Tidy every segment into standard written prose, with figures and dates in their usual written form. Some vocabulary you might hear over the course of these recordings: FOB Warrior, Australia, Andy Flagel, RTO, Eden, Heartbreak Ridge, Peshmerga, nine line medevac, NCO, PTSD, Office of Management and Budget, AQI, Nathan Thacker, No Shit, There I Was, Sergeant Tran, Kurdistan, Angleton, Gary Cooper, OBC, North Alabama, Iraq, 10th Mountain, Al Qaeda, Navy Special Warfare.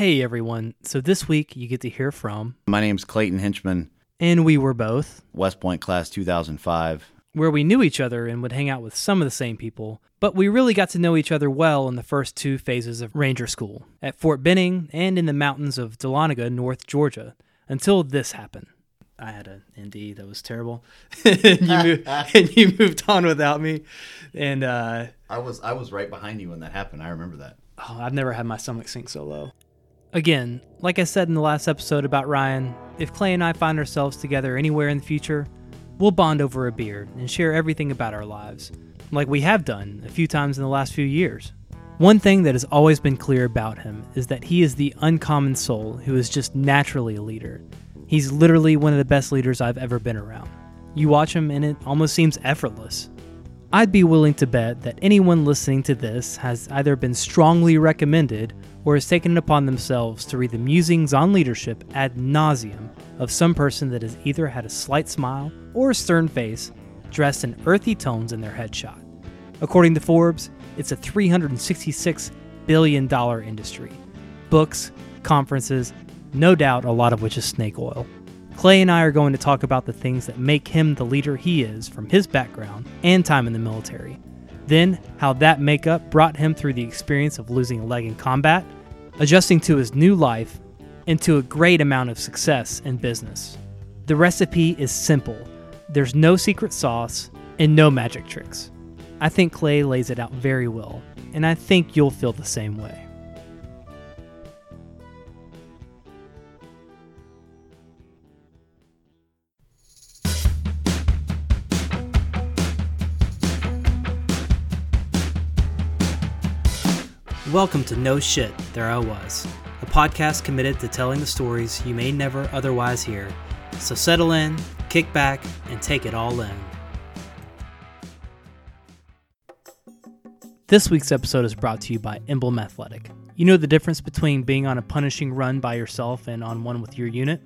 Hey everyone, so this week you get to hear from... My name's Clayton Hinchman. And we were both... West Point Class 2005. Where we knew each other and would hang out with some of the same people, but we really got to know each other well in the first two phases of Ranger School, at Fort Benning and in the mountains of Dahlonega, North Georgia, until this happened. I had an ND that was terrible, and you moved on without me, and... I was right behind you when that happened, I remember that. Oh, I've never had my stomach sink so low. Again, like I said in the last episode about Ryan, if Clay and I find ourselves together anywhere in the future, we'll bond over a beer and share everything about our lives, like we have done a few times in the last few years. One thing that has always been clear about him is that he is the uncommon soul who is just naturally a leader. He's literally one of the best leaders I've ever been around. You watch him and it almost seems effortless. I'd be willing to bet that anyone listening to this has either been strongly recommended or has taken it upon themselves to read the musings on leadership ad nauseum of some person that has either had a slight smile or a stern face, dressed in earthy tones in their headshot. According to Forbes, it's a $366 billion industry. Books, conferences, no doubt a lot of which is snake oil. Clay and I are going to talk about the things that make him the leader he is from his background and time in the military. Then, how that makeup brought him through the experience of losing a leg in combat, adjusting to his new life, and to a great amount of success in business. The recipe is simple. There's no secret sauce and no magic tricks. I think Clay lays it out very well, and I think you'll feel the same way. Welcome to No Shit, There I Was, a podcast committed to telling the stories you may never otherwise hear. So settle in, kick back, and take it all in. This week's episode is brought to you by Emblem Athletic. You know the difference between being on a punishing run by yourself and on one with your unit?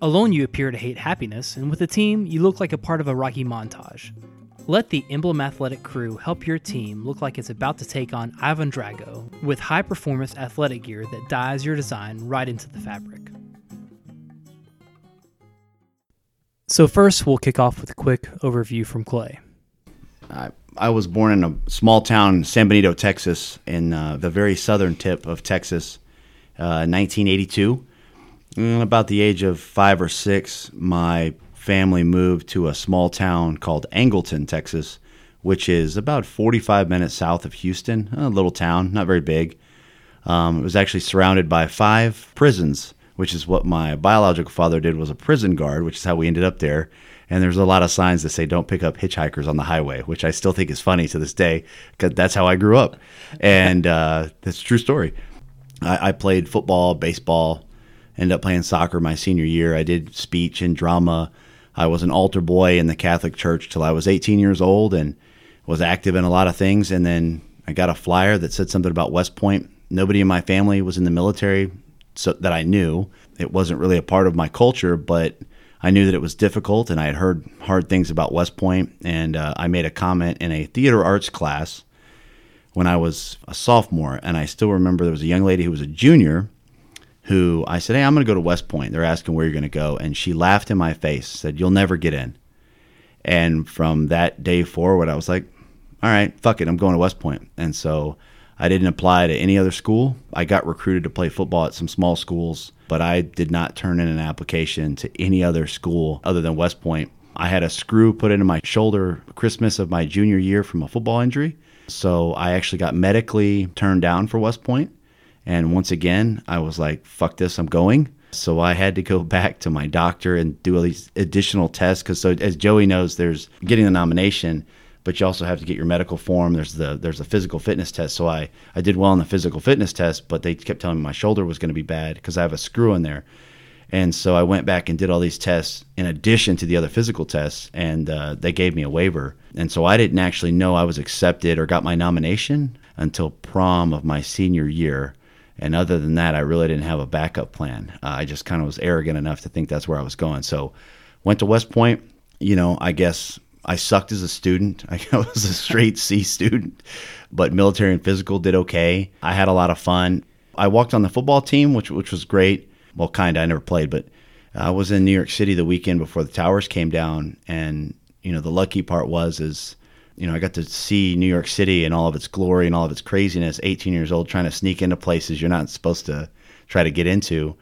Alone you appear to hate happiness, and with a team, you look like a part of a Rocky montage. Let the Emblem Athletic crew help your team look like it's about to take on Ivan Drago with high-performance athletic gear that dyes your design right into the fabric. So first, we'll kick off with a quick overview from Clay. I was born in a small town, San Benito, Texas, in the very southern tip of Texas, 1982. About the age of 5 or 6, my family moved to a small town called Angleton, Texas, which is about 45 minutes south of Houston, a little town, not very big. It was actually surrounded by 5 prisons, which is what my biological father did, was a prison guard, which is how we ended up there. And there's a lot of signs that say, don't pick up hitchhikers on the highway, which I still think is funny to this day, because that's how I grew up. And that's a true story. I played football, baseball, ended up playing soccer my senior year. I did speech and drama. I was an altar boy in the Catholic Church till I was 18 years old and was active in a lot of things. And then I got a flyer that said something about West Point. Nobody in my family was in the military, so that I knew. It wasn't really a part of my culture, but I knew that it was difficult, and I had heard hard things about West Point. And I made a comment in a theater arts class when I was a sophomore. And I still remember there was a young lady who was a junior who I said, hey, I'm going to go to West Point. They're asking where you're going to go. And she laughed in my face, said, you'll never get in. And from that day forward, I was like, all right, fuck it. I'm going to West Point. And so I didn't apply to any other school. I got recruited to play football at some small schools, but I did not turn in an application to any other school other than West Point. I had a screw put into my shoulder Christmas of my junior year from a football injury. So I actually got medically turned down for West Point. And once again, I was like, fuck this, I'm going. So I had to go back to my doctor and do all these additional tests. Because so as Joey knows, there's getting the nomination, but you also have to get your medical form. There's a physical fitness test. So I did well on the physical fitness test, but they kept telling me my shoulder was going to be bad because I have a screw in there. And so I went back and did all these tests in addition to the other physical tests, and they gave me a waiver. And so I didn't actually know I was accepted or got my nomination until prom of my senior year. And other than that, I really didn't have a backup plan. I just kind of was arrogant enough to think that's where I was going. So went to West Point. You know, I guess I sucked as a student. I was a straight C student, but military and physical did okay. I had a lot of fun. I walked on the football team, which was great. Well, kind of. I never played, but I was in New York City the weekend before the towers came down. And, you know, the lucky part was, you know, I got to see New York City and all of its glory and all of its craziness, 18 years old, trying to sneak into places you're not supposed to try to get into.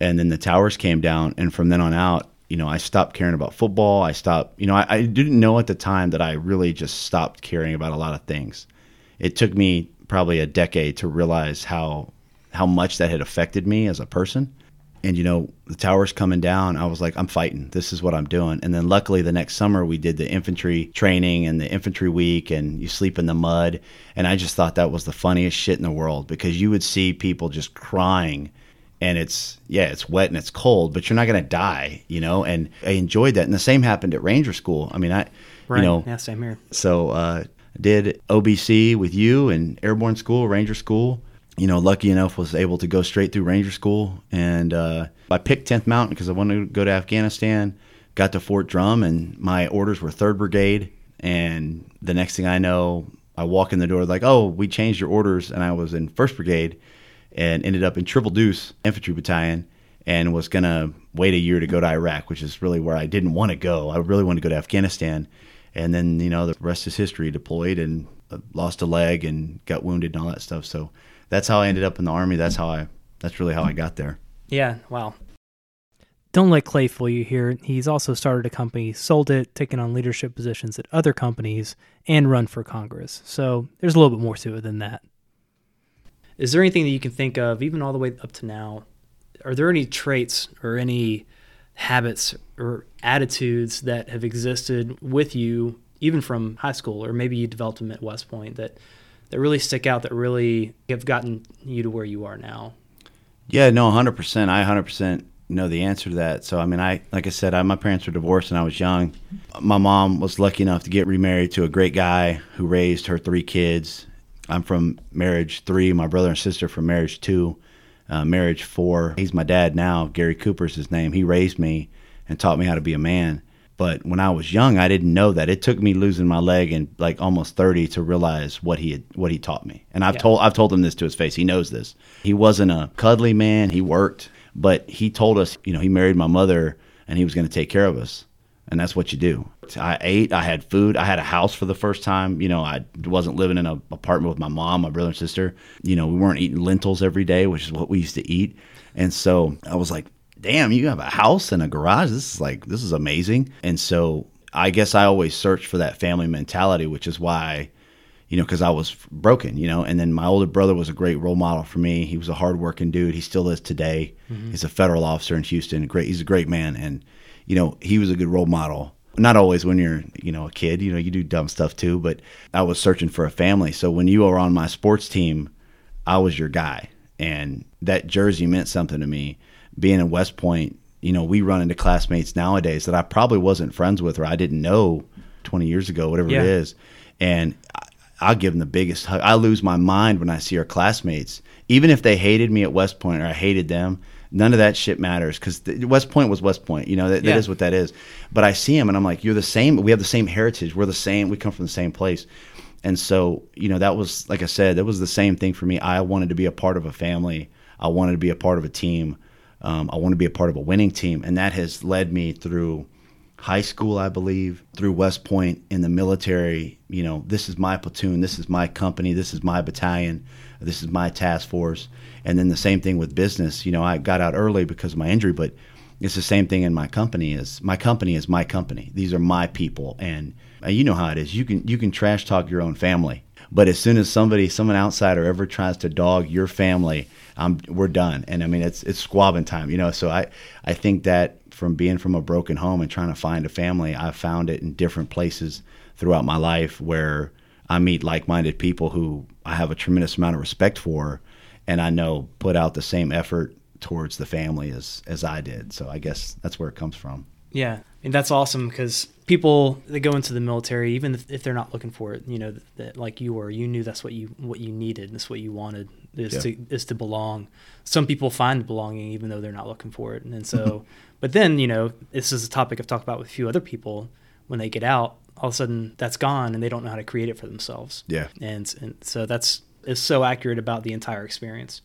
And then the towers came down. And from then on out, you know, I stopped caring about football. I stopped, you know, I didn't know at the time that I really just stopped caring about a lot of things. It took me probably a decade to realize how much that had affected me as a person. And, you know, the towers coming down, I was like, I'm fighting. This is what I'm doing. And then luckily the next summer we did the infantry training and the infantry week, and you sleep in the mud. And I just thought that was the funniest shit in the world, because you would see people just crying, and it's wet and it's cold, but you're not going to die, you know? And I enjoyed that. And the same happened at Ranger School. I mean, right. You know, yeah, same here. So, did OBC with you and Airborne School, Ranger School. You know, lucky enough was able to go straight through Ranger School, and I picked 10th Mountain because I wanted to go to Afghanistan. Got to Fort Drum, and my orders were 3rd Brigade, and the next thing I know, I walk in the door like, oh, we changed your orders, and I was in 1st Brigade and ended up in Triple Deuce Infantry Battalion, and was going to wait a year to go to Iraq, which is really where I didn't want to go. I really wanted to go to Afghanistan. And then, you know, the rest is history. Deployed and lost a leg and got wounded and all that stuff. So that's how I ended up in the Army. That's really how I got there. Yeah, wow. Don't let Clay fool you here. He's also started a company, sold it, taken on leadership positions at other companies, and run for Congress. So there's a little bit more to it than that. Is there anything that you can think of, even all the way up to now? Are there any traits or any habits or attitudes that have existed with you, even from high school, or maybe you developed them at West Point, that really stick out, that really have gotten you to where you are now? Yeah, no, 100%. I 100% know the answer to that. So, I mean, like I said, my parents were divorced when I was young. My mom was lucky enough to get remarried to a great guy who raised her 3 kids. I'm from marriage 3. My brother and sister from marriage 2. Marriage 4. He's my dad now. Gary Cooper's his name. He raised me and taught me how to be a man. But when I was young, I didn't know that. It took me losing my leg and like almost 30 to realize what he taught me. And I've told him this to his face. He knows this. He wasn't a cuddly man. He worked, but he told us, you know, he married my mother and he was going to take care of us. And that's what you do. I ate, I had food, I had a house for the first time. You know, I wasn't living in an apartment with my mom, my brother and sister. You know, we weren't eating lentils every day, which is what we used to eat. And so I was like, damn, you have a house and a garage. This is amazing. And so I guess I always searched for that family mentality, which is why, you know, because I was broken, you know. And then my older brother was a great role model for me. He was a hardworking dude. He still is today. Mm-hmm. He's a federal officer in Houston. Great. He's a great man. And, you know, he was a good role model. Not always when you're, you know, a kid, you know, you do dumb stuff too, but I was searching for a family. So when you were on my sports team, I was your guy. And that jersey meant something to me. Being in West Point, you know, we run into classmates nowadays that I probably wasn't friends with, or I didn't know 20 years ago, whatever it is. And I'll give them the biggest hug. I lose my mind when I see our classmates. Even if they hated me at West Point or I hated them, none of that shit matters, because West Point was West Point. You know, that is what that is. But I see him and I'm like, you're the same. We have the same heritage. We're the same. We come from the same place. And so, you know, that was, like I said, that was the same thing for me. I wanted to be a part of a family. I wanted to be a part of a team. I want to be a part of a winning team. And that has led me through high school, I believe, through West Point, in the military. You know, this is my platoon. This is my company. This is my battalion. This is my task force. And then the same thing with business. You know, I got out early because of my injury, but it's the same thing in my company. Is my company is my company. These are my people. And you know how it is. You can trash talk your own family, but as soon as someone outsider ever tries to dog your family, we're done. And I mean, it's squabbling time, you know? So I think that from being from a broken home and trying to find a family, I found it in different places throughout my life where I meet like-minded people who I have a tremendous amount of respect for, and I know put out the same effort towards the family as I did. So I guess that's where it comes from. Yeah, and that's awesome, because people that go into the military, even if they're not looking for it, you know, that like you were, you knew that's what you needed, that's what you wanted, is to belong. Some people find belonging even though they're not looking for it, and so. But then, you know, this is a topic I've talked about with a few other people. When they get out, all of a sudden that's gone and they don't know how to create it for themselves. Yeah. And so that's so accurate about the entire experience.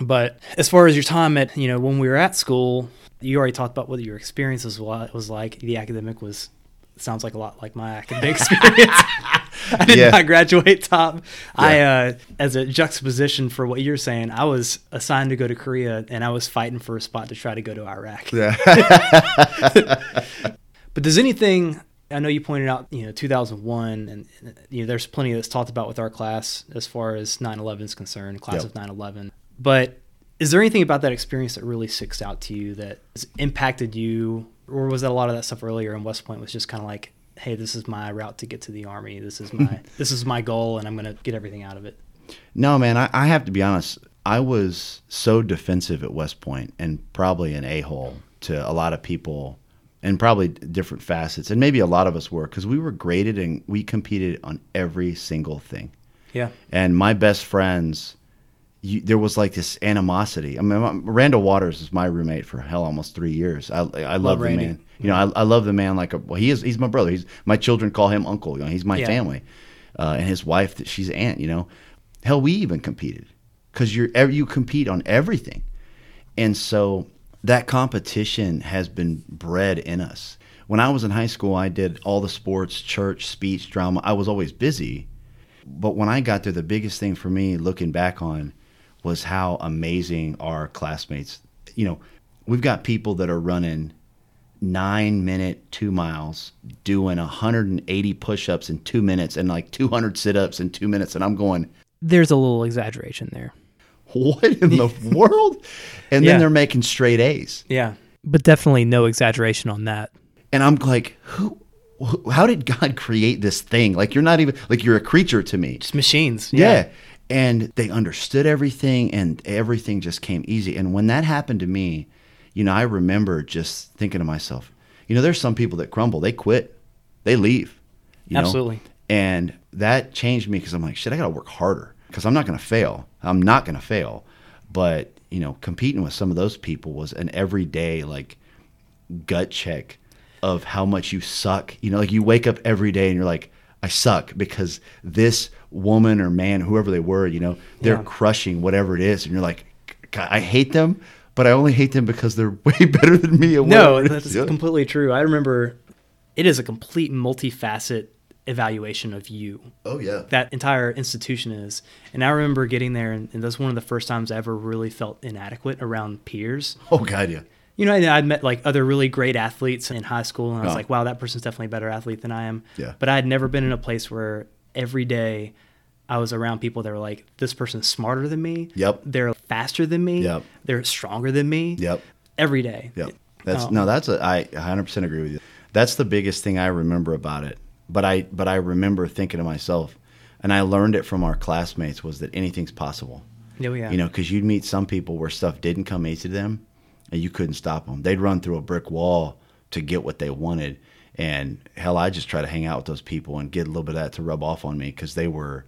But as far as your time at, you know, when we were at school, you already talked about what your experience was like. The academic was, sounds like a lot like my academic experience. I did not graduate top. Yeah. I as a juxtaposition for what you're saying, I was assigned to go to Korea, and I was fighting for a spot to try to go to Iraq. Yeah. But does anything, I know you pointed out, you know, 2001, and you know, there's plenty that's talked about with our class as far as 9/11 is concerned, class of 9/11. But is there anything about that experience that really sticks out to you that has impacted you, or was that a lot of that stuff earlier in West Point was just kind of like, hey, this is my route to get to the Army. This is my this is my goal, and I'm going to get everything out of it. No, man, I have to be honest. I was so defensive at West Point, and probably an a-hole to a lot of people, and probably different facets, and maybe a lot of us were, because we were graded and we competed on every single thing. Yeah. And my best friends, there was like this animosity. I mean, Randall Waters was my roommate for almost 3 years. I love the man. You know, I love the man like he's my brother. He's, my children call him uncle. You know, he's my family, and his wife, she's aunt. You know, hell, we even competed, because you compete on everything, and so that competition has been bred in us. When I was in high school, I did all the sports, church, speech, drama. I was always busy, but when I got there, the biggest thing for me, looking back on, was how amazing our classmates. You know, we've got people that are running 9-minute 2 miles, doing 180 push-ups in 2 minutes, and like 200 sit-ups in 2 minutes, and I'm going, there's a little exaggeration there. What in the world? And then they're making straight A's. Yeah, but definitely no exaggeration on that. And I'm like, who? How did God create this thing? Like, you're not even, like, you're a creature to me. Just machines. Yeah. And they understood everything, and everything just came easy. And when that happened to me, you know, I remember just thinking to myself, you know, there's some people that crumble. They quit. They leave. You Absolutely. Know? And that changed me, because I'm like, shit, I got to work harder, because I'm not going to fail. But, you know, competing with some of those people was an everyday, like, gut check of how much you suck. You know, like, you wake up every day and you're like, I suck, because this woman or man, whoever they were, you know, they're crushing whatever it is. And you're like, God, I hate them, but I only hate them because they're way better than me. No, that's completely true. I remember it is a complete multifaceted evaluation of you. Oh, yeah. That entire institution is. And I remember getting there, and that's one of the first times I ever really felt inadequate around peers. Oh, God, yeah. You know, I'd met like other really great athletes in high school, and I was like, wow, that person's definitely a better athlete than I am. Yeah. But I had never been in a place where every day I was around people that were like, this person's smarter than me. Yep. They're faster than me. Yep. They're stronger than me. Yep. Every day. Yep. That's I 100% agree with you. That's the biggest thing I remember about it. But I remember thinking to myself, and I learned it from our classmates, was that anything's possible. Oh, yeah. You know, because you'd meet some people where stuff didn't come easy to them, and you couldn't stop them. They'd run through a brick wall to get what they wanted. And hell, I just try to hang out with those people and get a little bit of that to rub off on me, because they were,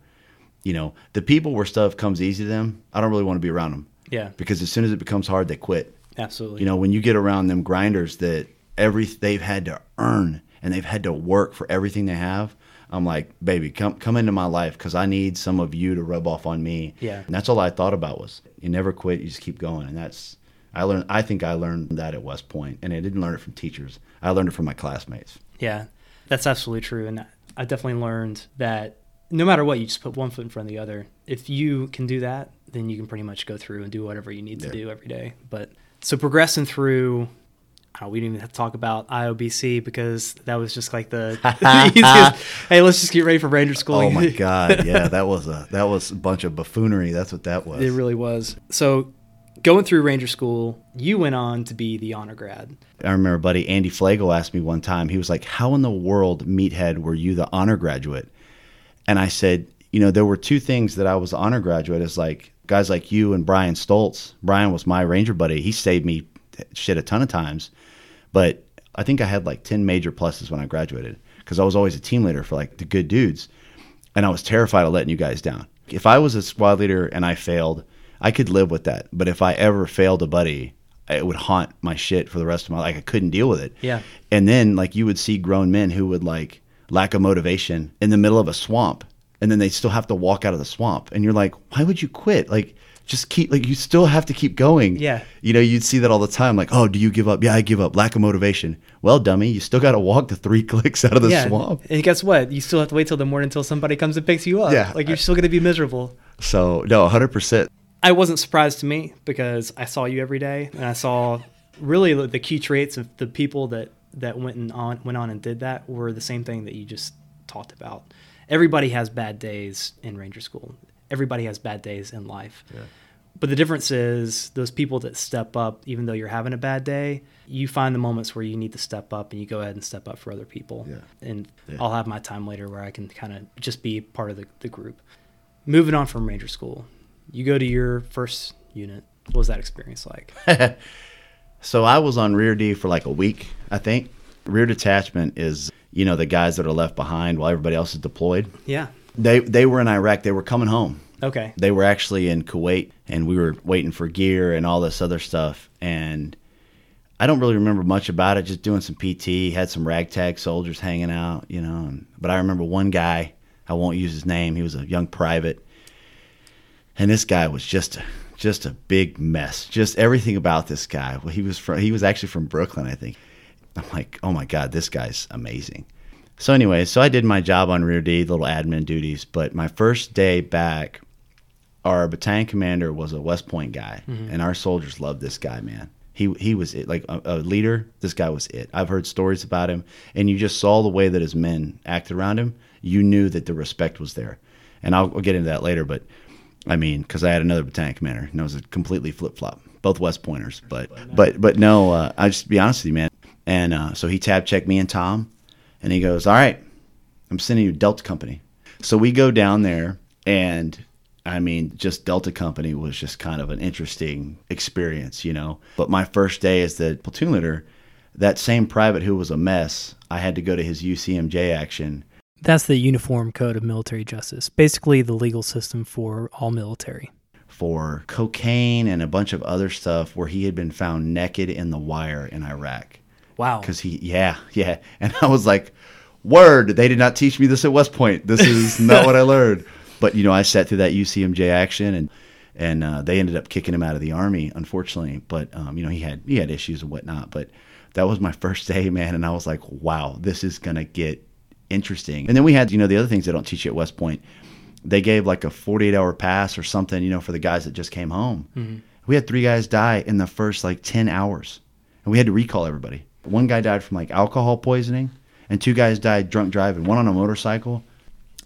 you know, the people where stuff comes easy to them, I don't really want to be around them. Yeah. Because as soon as it becomes hard, they quit. Absolutely. You know, when you get around them grinders that they've had to earn, and they've had to work for everything they have, I'm like, baby, come into my life, because I need some of you to rub off on me. Yeah. And that's all I thought about was, you never quit, you just keep going. And that's... I think I learned that at West Point, and I didn't learn it from teachers. I learned it from my classmates. Yeah, that's absolutely true. And I definitely learned that no matter what, you just put one foot in front of the other. If you can do that, then you can pretty much go through and do whatever you need to do every day. But so progressing through, we didn't even have to talk about IOBC, because that was just like the easiest. Hey, let's just get ready for Ranger School. Oh my God, yeah, that was a bunch of buffoonery. That's what that was. It really was. So, going through Ranger School, you went on to be the honor grad. I remember buddy Andy Flagel asked me one time, he was like, how in the world, meathead, were you the honor graduate? And I said, you know, there were two things that I was the honor graduate. It's like guys like you and Brian Stoltz. Brian was my Ranger buddy. He saved me shit a ton of times. But I think I had like 10 major pluses when I graduated, because I was always a team leader for like the good dudes. And I was terrified of letting you guys down. If I was a squad leader and I failed, I could live with that. But if I ever failed a buddy, it would haunt my shit for the rest of my life. I couldn't deal with it. Yeah. And then like you would see grown men who would like lack of motivation in the middle of a swamp, and then they still have to walk out of the swamp. And you're like, why would you quit? Like just keep, like, you still have to keep going. Yeah. You know, you'd see that all the time. Like, oh, do you give up? Yeah, I give up. Lack of motivation. Well, dummy, you still got to walk the 3 clicks out of the swamp. And guess what? You still have to wait till the morning until somebody comes and picks you up. Yeah. Like, you're still going to be miserable. So, no, 100%. I wasn't surprised to me because I saw you every day, and I saw really the key traits of the people that went on and did that were the same thing that you just talked about. Everybody has bad days in Ranger School. Everybody has bad days in life. Yeah. But the difference is those people that step up, even though you're having a bad day, you find the moments where you need to step up and you go ahead and step up for other people. Yeah. And I'll have my time later where I can kind of just be part of the group. Moving on from Ranger School, you go to your first unit. What was that experience like? So I was on Rear D for like a week, I think. Rear detachment is, you know, the guys that are left behind while everybody else is deployed. Yeah. They were in Iraq. They were coming home. Okay. They were actually in Kuwait, and we were waiting for gear and all this other stuff. And I don't really remember much about it, just doing some PT, had some ragtag soldiers hanging out, you know. But I remember one guy, I won't use his name, he was a young private. And this guy was just a big mess, just everything about this guy. Well, he was actually from Brooklyn, I think. I'm like, oh my God, this guy's amazing. So anyway, I did my job on Rear D, little admin duties. But my first day back, our battalion commander was a West Point guy, mm-hmm. and our soldiers loved this guy, man. He was it, like a leader. This guy was it. I've heard stories about him, and you just saw the way that his men acted around him. You knew that the respect was there, and I'll get into that later. But I mean, because I had another battalion commander, and it was a completely flip flop, both West Pointers. But no, I just be honest with you, man. And so he tab checked me and Tom. And he goes, all right, I'm sending you Delta Company. So we go down there, and, I mean, just Delta Company was just kind of an interesting experience, you know. But my first day as the platoon leader, that same private who was a mess, I had to go to his UCMJ action. That's the Uniform Code of Military Justice, basically the legal system for all military. For cocaine and a bunch of other stuff where he had been found naked in the wire in Iraq. Wow. Because he. And I was like, word, they did not teach me this at West Point. This is not what I learned. But, you know, I sat through that UCMJ action, and they ended up kicking him out of the Army, unfortunately. But, you know, he had issues and whatnot. But that was my first day, man. And I was like, wow, this is going to get interesting. And then we had, you know, the other things they don't teach you at West Point. They gave like a 48-hour pass or something, you know, for the guys that just came home. Mm-hmm. We had 3 guys die in the first like 10 hours. And we had to recall everybody. One guy died from like alcohol poisoning, and 2 guys died drunk driving, one on a motorcycle.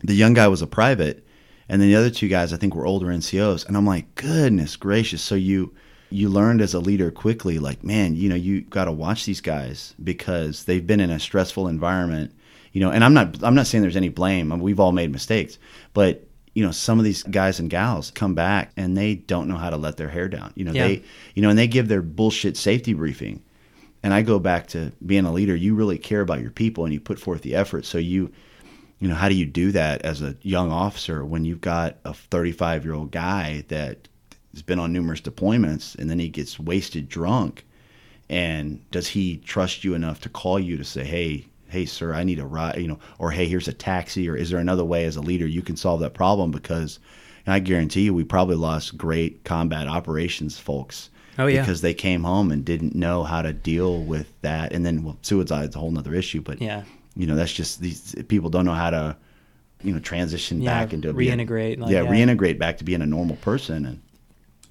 The young guy was a private, and then the other 2 guys I think were older NCOs. And I'm like, goodness gracious. So you learned as a leader quickly, like, man, you know, you got to watch these guys because they've been in a stressful environment, you know. And I'm not saying there's any blame. We've all made mistakes, but you know, some of these guys and gals come back and they don't know how to let their hair down, you know. Yeah. They, you know, and they give their bullshit safety briefing. And I go back to being a leader, you really care about your people and you put forth the effort. So you know, how do you do that as a young officer when you've got a 35-year-old guy that has been on numerous deployments and then he gets wasted drunk? And does he trust you enough to call you to say, hey, sir, I need a ride, you know, or hey, here's a taxi, or is there another way as a leader you can solve that problem? Because I guarantee you we probably lost great combat operations folks. Oh, yeah. Because they came home and didn't know how to deal with that. And then, well, suicide's a whole nother issue. But, yeah, you know, that's just these people don't know how to, you know, transition back into reintegrate. Reintegrate back to being a normal person. And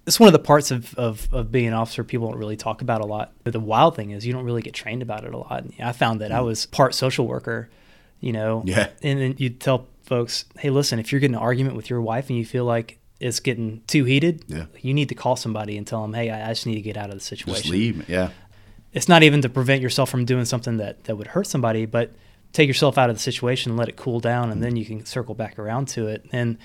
it's one of the parts of being an officer people don't really talk about a lot. But the wild thing is you don't really get trained about it a lot. And I found that I was part social worker, you know. Yeah. And then you'd tell folks, hey, listen, if you're getting an argument with your wife and you feel like it's getting too heated, yeah, you need to call somebody and tell them, hey, I just need to get out of the situation. Just leave, yeah. It's not even to prevent yourself from doing something that would hurt somebody, but take yourself out of the situation, let it cool down, and then you can circle back around to it. And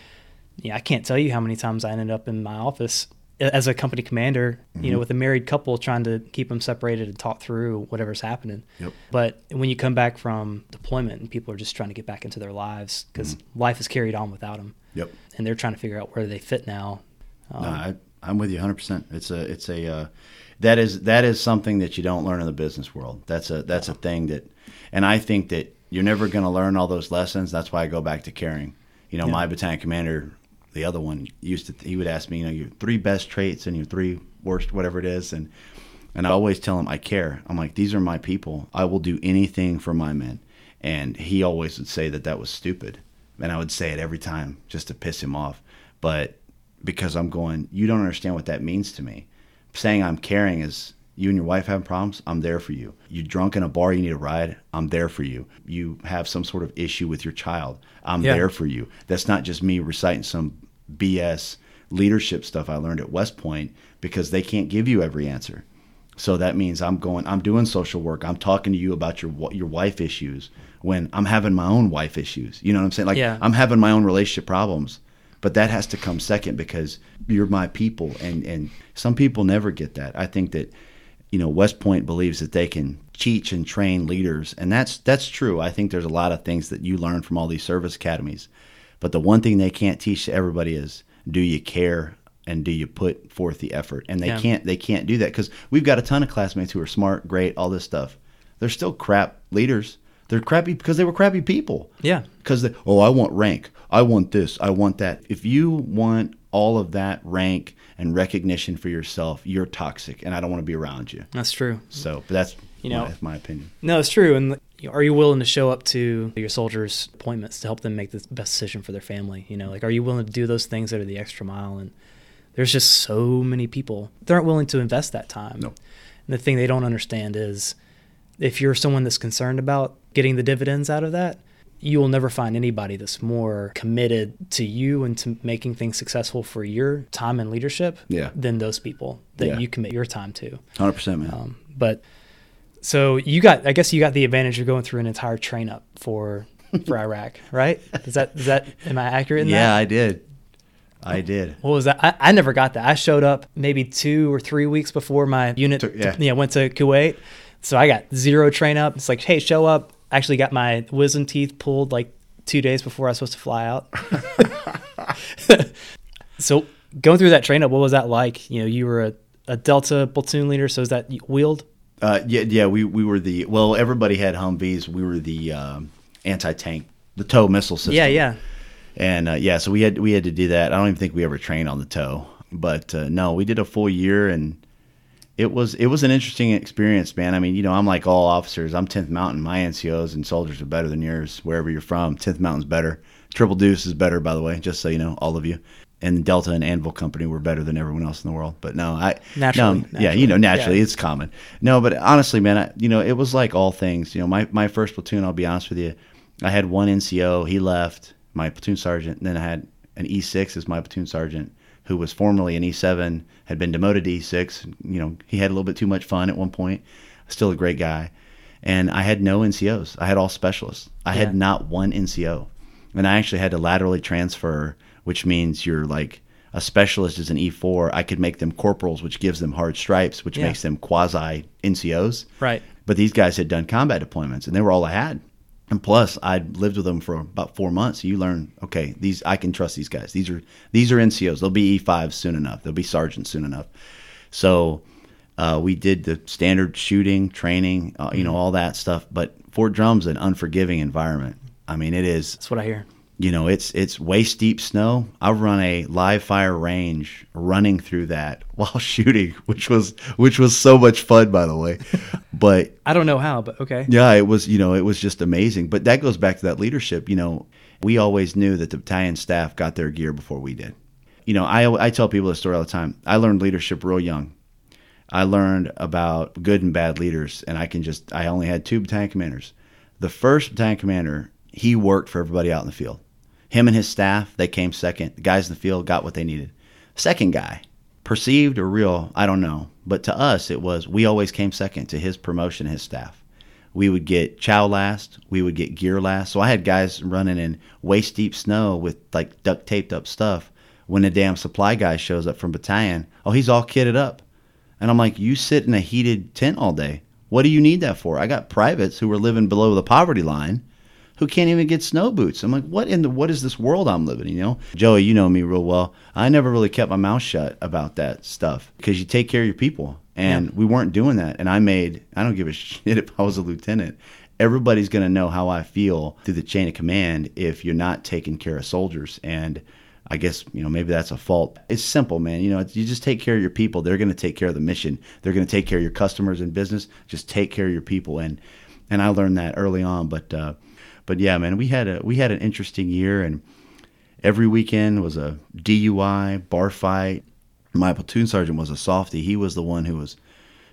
yeah, I can't tell you how many times I ended up in my office as a company commander, mm-hmm. you know, with a married couple trying to keep them separated and talk through whatever's happening. Yep. But when you come back from deployment and people are just trying to get back into their lives because mm-hmm. life is carried on without them. Yep. And they're trying to figure out where they fit now. I'm with you 100%. That is something that you don't learn in the business world. That's a thing that, and I think that you're never going to learn all those lessons. That's why I go back to caring. You know, my battalion commander the other one used to, he would ask me, you know, your three best traits and your three worst, whatever it is. And I always tell him I care. I'm like, these are my people. I will do anything for my men. And he always would say that that was stupid. And I would say it every time just to piss him off. But because I'm going, you don't understand what that means to me. Saying I'm caring is, you and your wife having problems, I'm there for you. You're drunk in a bar, you need a ride, I'm there for you. You have some sort of issue with your child, I'm there for you. That's not just me reciting some BS leadership stuff I learned at West Point, because they can't give you every answer. So that means I'm going, I'm doing social work, I'm talking to you about your wife issues when I'm having my own wife issues. You know what I'm saying? Like, I'm having my own relationship problems. But that has to come second because you're my people. And some people never get that. I think that, you know, West Point believes that they can teach and train leaders. And that's true. I think there's a lot of things that you learn from all these service academies. But the one thing they can't teach to everybody is, do you care and do you put forth the effort? And they can't do that, because we've got a ton of classmates who are smart, great, all this stuff. They're still crap leaders. They're crappy because they were crappy people. Yeah. Because they, I want rank, I want this, I want that. If you want all of that rank and recognition for yourself, you're toxic, and I don't want to be around you. That's true. So, but that's, you know, my opinion. No, it's true. And are you willing to show up to your soldiers' appointments to help them make the best decision for their family? You know, like, are you willing to do those things that are the extra mile? And there's just so many people that aren't willing to invest that time. No. And the thing they don't understand is, if you're someone that's concerned about getting the dividends out of that, you will never find anybody that's more committed to you and to making things successful for your time and leadership than those people that you commit your time to. 100%, man. But so I guess you got the advantage of going through an entire train up for Iraq, right? Is that am I accurate in that? Yeah, I did. What was that? I never got that. I showed up maybe 2 or 3 weeks before my unit went to Kuwait. So I got zero train up. It's like, hey, show up. I actually got my wisdom teeth pulled like 2 days before I was supposed to fly out. So going through that train up, what was that like? You know, you were a Delta platoon leader. So is that wheeled? We were everybody had Humvees. We were the anti-tank, the TOW missile system. Yeah. And so we had to do that. I don't even think we ever trained on the TOW, but no, we did a full year, and It was an interesting experience, man. I mean, you know, I'm like all officers. I'm 10th Mountain. My NCOs and soldiers are better than yours. Wherever you're from, 10th Mountain's better. Triple Deuce is better, by the way, just so you know, all of you. And Delta and Anvil Company were better than everyone else in the world. But no, naturally. It's common. No, but honestly, man, it was like all things. You know, my first platoon, I'll be honest with you, I had one NCO. He left, my platoon sergeant, and then I had an E6 as my platoon sergeant, who was formerly an E7, had been demoted to E6. You know, he had a little bit too much fun at one point. Still a great guy. And I had no NCOs. I had all specialists. I had not one NCO. And I actually had to laterally transfer, which means you're like, a specialist is an E4. I could make them corporals, which gives them hard stripes, which makes them quasi NCOs. Right. But these guys had done combat deployments, and they were all I had. And plus, I'd lived with them for about 4 months. So you learn, okay, I can trust these guys. These are NCOs. They'll be E5s soon enough. They'll be sergeants soon enough. So we did the standard shooting, training, all that stuff. But Fort Drum's an unforgiving environment. I mean, it is. That's what I hear. You know, it's waist deep snow. I run a live fire range running through that while shooting, which was so much fun, by the way. But I don't know how, but okay. Yeah, it was just amazing. But that goes back to that leadership. You know, we always knew that the battalion staff got their gear before we did. You know, I tell people this story all the time. I learned leadership real young. I learned about good and bad leaders, and I only had two battalion commanders. The first battalion commander, he worked for everybody out in the field. Him and his staff, they came second. The guys in the field got what they needed. Second guy, perceived or real, I don't know. But to us, it was, we always came second to his promotion, his staff. We would get chow last. We would get gear last. So I had guys running in waist-deep snow with, like, duct-taped-up stuff when the damn supply guy shows up from battalion. Oh, he's all kitted up. And I'm like, you sit in a heated tent all day. What do you need that for? I got privates who were living below the poverty line who can't even get snow boots. I'm like, what is this world I'm living in, you know? Joey, you know me real well. I never really kept my mouth shut about that stuff because you take care of your people. And we weren't doing that. And I don't give a shit if I was a lieutenant. Everybody's going to know how I feel through the chain of command if you're not taking care of soldiers. And I guess, you know, maybe that's a fault. It's simple, man. You know, you just take care of your people. They're going to take care of the mission. They're going to take care of your customers and business. Just take care of your people. And I learned that early on. But yeah, man, we had an interesting year, and every weekend was a DUI, bar fight. My platoon sergeant was a softie. He was the one who was,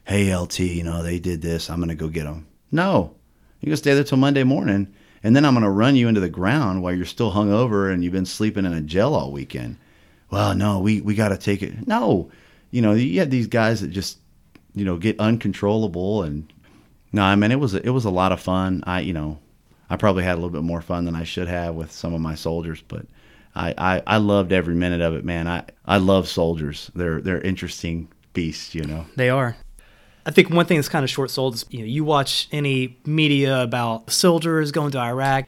hey, LT, you know, they did this. I'm going to go get them. No, you're going to stay there till Monday morning, and then I'm going to run you into the ground while you're still hungover and you've been sleeping in a jail all weekend. Well, no, we got to take it. No, you know, you had these guys that just, you know, get uncontrollable. And no, I mean, it was a lot of fun. I probably had a little bit more fun than I should have with some of my soldiers, but I loved every minute of it, man. I love soldiers. They're interesting beasts, you know. They are. I think one thing that's kind of short-sold is, you know, you watch any media about soldiers going to Iraq,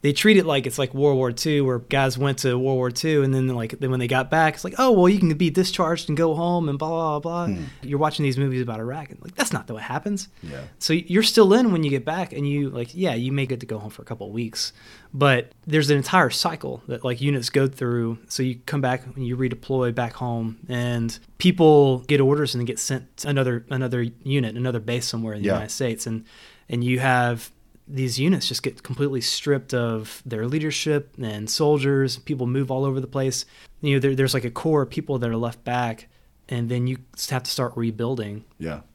they treat it like it's like World War II, where guys went to World War II, and then when they got back, it's like, oh, well, you can be discharged and go home and blah, blah, blah. You're watching these movies about Iraq, and like, that's not what happens. Yeah. So you're still in when you get back, and you, like, yeah, you may get to go home for a couple of weeks, but there's an entire cycle that like units go through. So you come back and you redeploy back home, and people get orders and then get sent to another unit, another base somewhere in the United States. And you have these units just get completely stripped of their leadership and soldiers. People move all over the place. You know, there's like a core of people that are left back, and then you have to start rebuilding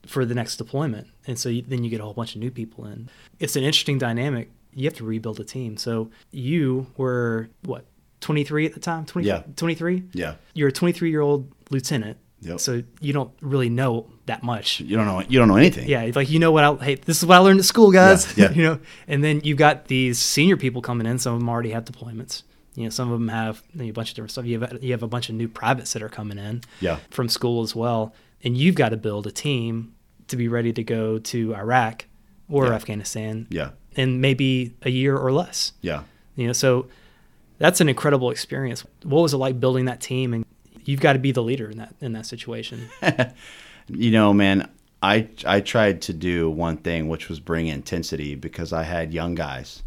for the next deployment. And so then you get a whole bunch of new people in. It's an interesting dynamic. You have to rebuild a team. So you were, what, 23 at the time? 23? Yeah. You're a 23-year-old lieutenant. Yep. So you don't really know that much. You don't know anything. Yeah, like, you know what? Hey, this is what I learned at school, guys. Yeah, yeah. You know, and then you've got these senior people coming in. Some of them already have deployments. You know, some of them have a bunch of different stuff. You have a bunch of new privates that are coming in. Yeah. From school as well, and you've got to build a team to be ready to go to Iraq or Afghanistan. Yeah. In maybe a year or less. Yeah. You know, so that's an incredible experience. What was it like building that team? And you've got to be the leader in that situation. You know, man, I tried to do one thing, which was bring intensity, because I had young guys,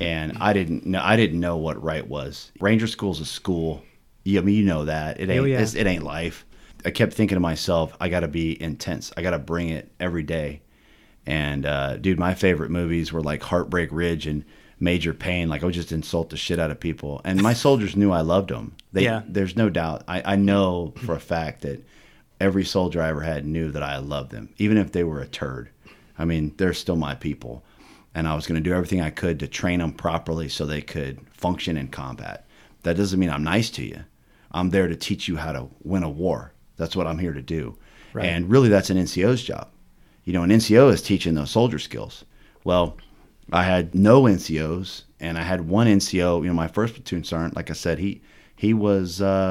and I didn't know what right was. Ranger school's a school. I mean, you know that it ain't it ain't life. I kept thinking to myself, I got to be intense. I got to bring it every day. And dude, my favorite movies were like Heartbreak Ridge and Major Pain. Like, I would just insult the shit out of people, and my soldiers knew I loved them. There's no doubt. I know for a fact that every soldier I ever had knew that I loved them, even if they were a turd. I mean, they're still my people, and I was going to do everything I could to train them properly so they could function in combat. That doesn't mean I'm nice to you. I'm there to teach you how to win a war. That's what I'm here to do. Right. And really, that's an NCO's job. You know, an NCO is teaching those soldier skills. Well, I had no NCOs, and I had one NCO. You know, my first platoon sergeant, like I said, he wasn't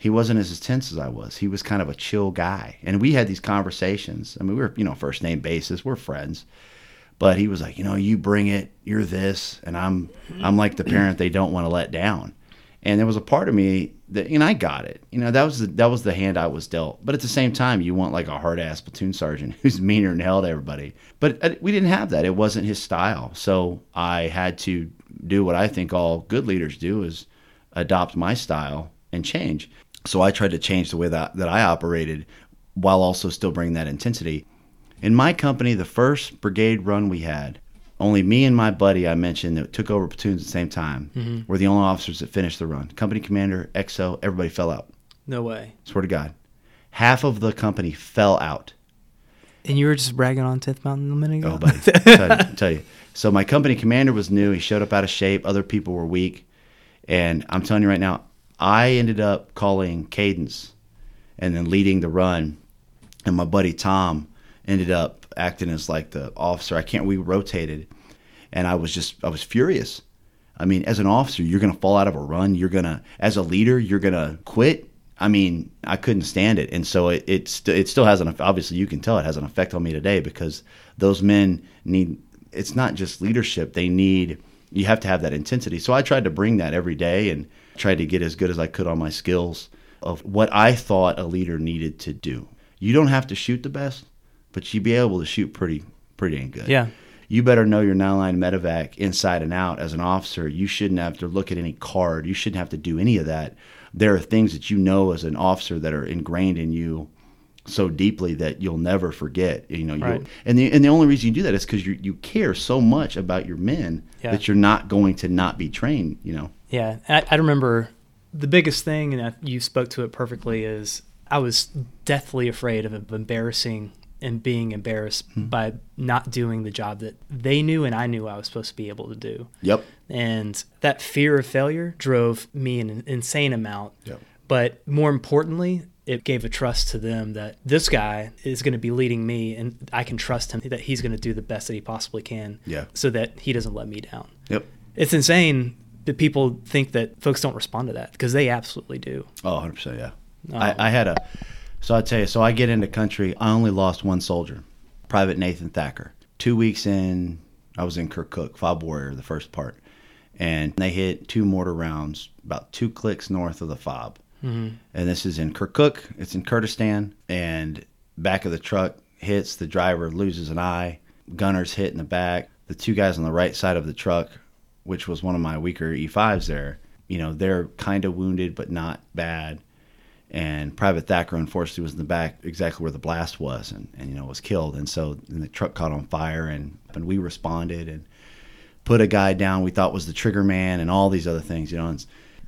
as tense as I was. He was kind of a chill guy, and we had these conversations. I mean, we were, you know, first name basis. We're friends, but he was like, you know, you bring it. You're this, and I'm like the parent they don't want to let down. And there was a part of me that, and I got it. You know, that was the hand I was dealt. But at the same time, you want like a hard-ass platoon sergeant who's meaner than hell to everybody. But we didn't have that. It wasn't his style. So I had to do what I think all good leaders do, is adopt my style and change. So I tried to change the way that I operated while also still bringing that intensity. In my company, the first brigade run we had, only me and my buddy I mentioned that took over platoons at the same time were the only officers that finished the run. Company commander, XO, everybody fell out. No way. Swear to God. Half of the company fell out. And you were just bragging on 10th Mountain a minute ago? Oh, buddy. I tell you. So my company commander was new. He showed up out of shape. Other people were weak. And I'm telling you right now, I ended up calling cadence and then leading the run. And my buddy Tom ended up acting as like the officer. We rotated, and I was furious. I mean, as an officer, you're going to fall out of a run. As a leader, you're going to quit. I mean, I couldn't stand it. And so it still has an, obviously you can tell it has an effect on me today, because those men need, it's not just leadership. You have to have that intensity. So I tried to bring that every day and tried to get as good as I could on my skills of what I thought a leader needed to do. You don't have to shoot the best, but you'd be able to shoot pretty dang good. Yeah. you better know your 9-line medevac inside and out as an officer. You shouldn't have to look at any card. You shouldn't have to do any of that. There are things that you know as an officer that are ingrained in you so deeply that you'll never forget. You know, right. And the only reason you do that is because you care so much about your men that you're not going to not be trained. You know. Yeah, I remember the biggest thing, and you spoke to it perfectly, is I was deathly afraid of embarrassing and being embarrassed by not doing the job that they knew and I knew I was supposed to be able to do. Yep. And that fear of failure drove me an insane amount. Yep. But more importantly, it gave a trust to them that this guy is going to be leading me and I can trust him that he's going to do the best that he possibly can so that he doesn't let me down. Yep. It's insane that people think that folks don't respond to that because they absolutely do. Oh, 100%, yeah. I had a, so I tell you, so I get into country. I only lost one soldier, Private Nathan Thacker. 2 weeks in, I was in Kirkuk, Fob Warrior, the first part. And they hit 2 mortar rounds about 2 clicks north of the fob. Mm-hmm. And this is in Kirkuk. It's in Kurdistan. And back of the truck hits. The driver loses an eye. Gunner's hit in the back. The 2 guys on the right side of the truck, which was one of my weaker E5s there, you know, they're kind of wounded but not bad. And Private Thacker, unfortunately, was in the back exactly where the blast was and you know, was killed. And so and the truck caught on fire, and we responded and put a guy down we thought was the trigger man and all these other things, you know.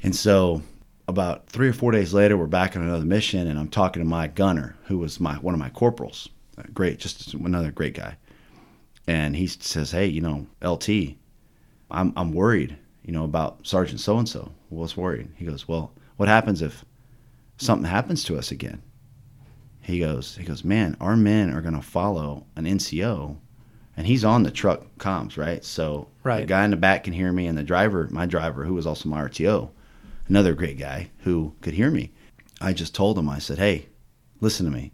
And so about 3 or 4 days later, we're back on another mission, and I'm talking to my gunner, who was one of my corporals. Great, just another great guy. And he says, hey, you know, LT, I'm worried, you know, about Sergeant so-and-so. What's worried? He goes, well, what happens if something happens to us again? He goes, man, our men are going to follow an NCO, and he's on the truck comms, right? So the guy in the back can hear me, and the driver, my driver, who was also my RTO, another great guy who could hear me. I just told him, I said, hey, listen to me.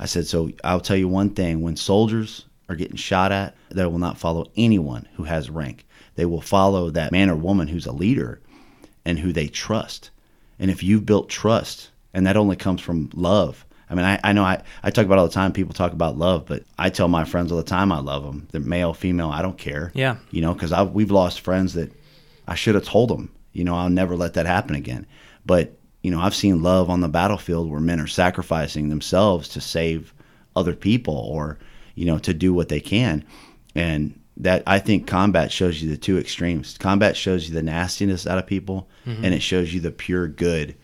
I said, so I'll tell you one thing. When soldiers are getting shot at, they will not follow anyone who has rank. They will follow that man or woman who's a leader and who they trust. And if you've built trust, and that only comes from love. I mean, I know I talk about all the time, people talk about love, but I tell my friends all the time I love them. They're male, female, I don't care. Yeah. You know, because we've lost friends that I should have told them, you know, I'll never let that happen again. But, you know, I've seen love on the battlefield where men are sacrificing themselves to save other people or, you know, to do what they can. And that, I think, combat shows you the 2 extremes. Combat shows you the nastiness out of people, and it shows you the pure good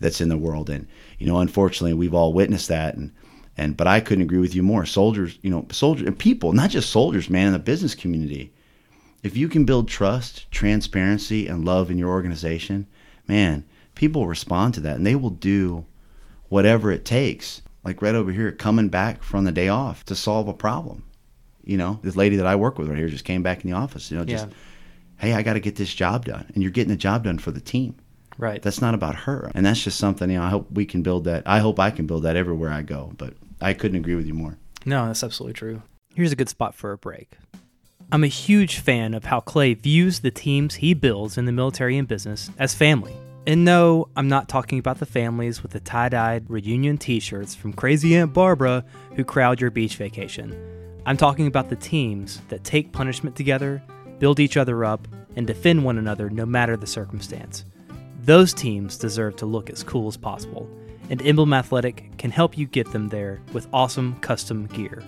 that's in the world. And, you know, unfortunately, we've all witnessed that. And but I couldn't agree with you more. Soldiers, you know, soldiers and people, not just soldiers, man, in the business community. If you can build trust, transparency, and love in your organization, man, people respond to that, and they will do whatever it takes. Like right over here, coming back from the day off to solve a problem. You know, this lady that I work with right here just came back in the office, you know, just, hey, I got to get this job done. And you're getting the job done for the team. Right. That's not about her. And that's just something, you know, I hope we can build that. I hope I can build that everywhere I go. But I couldn't agree with you more. No, that's absolutely true. Here's a good spot for a break. I'm a huge fan of how Clay views the teams he builds in the military and business as family. And no, I'm not talking about the families with the tie-dyed reunion t-shirts from Crazy Aunt Barbara who crowd your beach vacation. I'm talking about the teams that take punishment together, build each other up, and defend one another no matter the circumstance. Those teams deserve to look as cool as possible, and Emblem Athletic can help you get them there with awesome custom gear.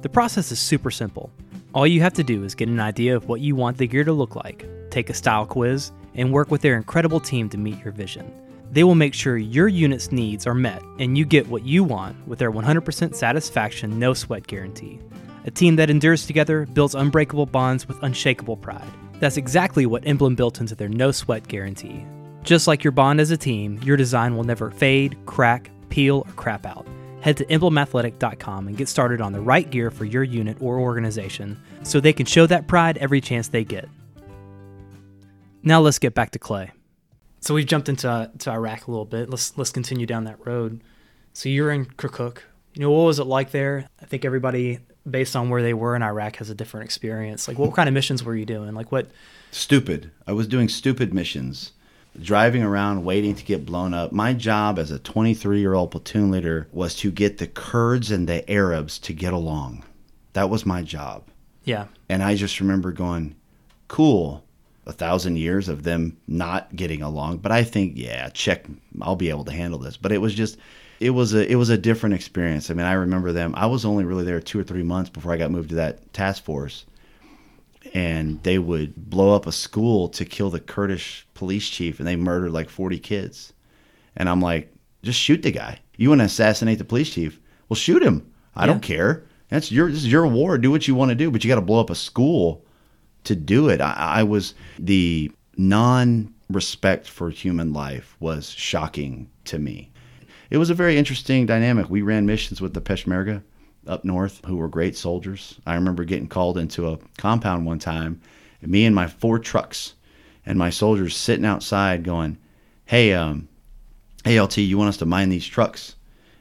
The process is super simple. All you have to do is get an idea of what you want the gear to look like, take a style quiz, and work with their incredible team to meet your vision. They will make sure your unit's needs are met and you get what you want with their 100% satisfaction, no sweat guarantee. A team that endures together builds unbreakable bonds with unshakable pride. That's exactly what Emblem built into their no sweat guarantee. Just like your bond as a team, your design will never fade, crack, peel, or crap out. Head to emblemathletic.com and get started on the right gear for your unit or organization so they can show that pride every chance they get. Now let's get back to Clay. So we've jumped into Iraq a little bit. Let's continue down that road. So you're in Kirkuk. You know, what was it like there? I think everybody, based on where they were in Iraq, has a different experience. Like, what kind of missions were you doing? Like, what? Stupid. I was doing stupid missions. Driving around waiting to get blown up. My job as a 23-year-old platoon leader was to get the Kurds and the Arabs to get along. That was my job. Yeah. And I just remember going, cool, 1,000 years of them not getting along. But I think, yeah, check, I'll be able to handle this. But it was just, it was a different experience. I mean, I remember them. I was only really there 2 or 3 months before I got moved to that task force. And they would blow up a school to kill the Kurdish police chief, and they murdered like 40 kids. And I'm like, just shoot the guy. You want to assassinate the police chief? Well, shoot him. I don't care. This is your war. Do what you want to do, but you got to blow up a school to do it. I was, the non-respect for human life was shocking to me. It was a very interesting dynamic. We ran missions with the Peshmerga up north, who were great soldiers. I remember getting called into a compound one time, and me and my 4 trucks and my soldiers sitting outside going, hey, hey, LT, you want us to mine these trucks?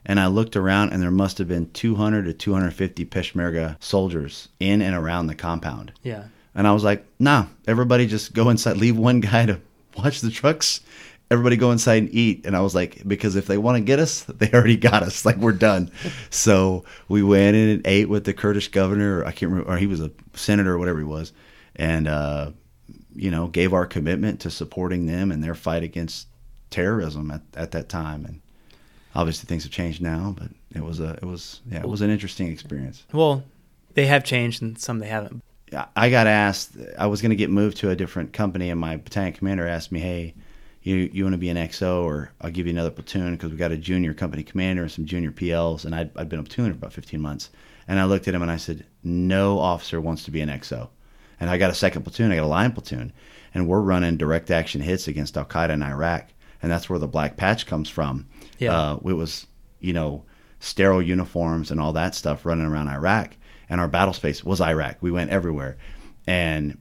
And I looked around, and there must have been 200 to 250 Peshmerga soldiers in and around the compound. Yeah. And I was like, nah, everybody just go inside, leave one guy to watch the trucks. Everybody go inside and eat. And I was like, because if they want to get us, they already got us. Like, we're done. So we went in and ate with the Kurdish governor. Or I can't remember. Or he was a senator or whatever he was. And, you know, gave our commitment to supporting them and their fight against terrorism at that time. And obviously things have changed now, but it was an interesting experience. Well, they have changed and some they haven't. I got asked, I was going to get moved to a different company, and my battalion commander asked me, hey, you want to be an XO, or I'll give you another platoon, because we got a junior company commander and some junior PLs, and I'd been a platoon for about 15 months. And I looked at him and I said, no officer wants to be an XO. And I got a second platoon, I got a line platoon, and we're running direct action hits against Al Qaeda in Iraq, and that's where the Black Patch comes from. Yeah. It was, you know, sterile uniforms and all that stuff running around Iraq, and our battle space was Iraq. We went everywhere. And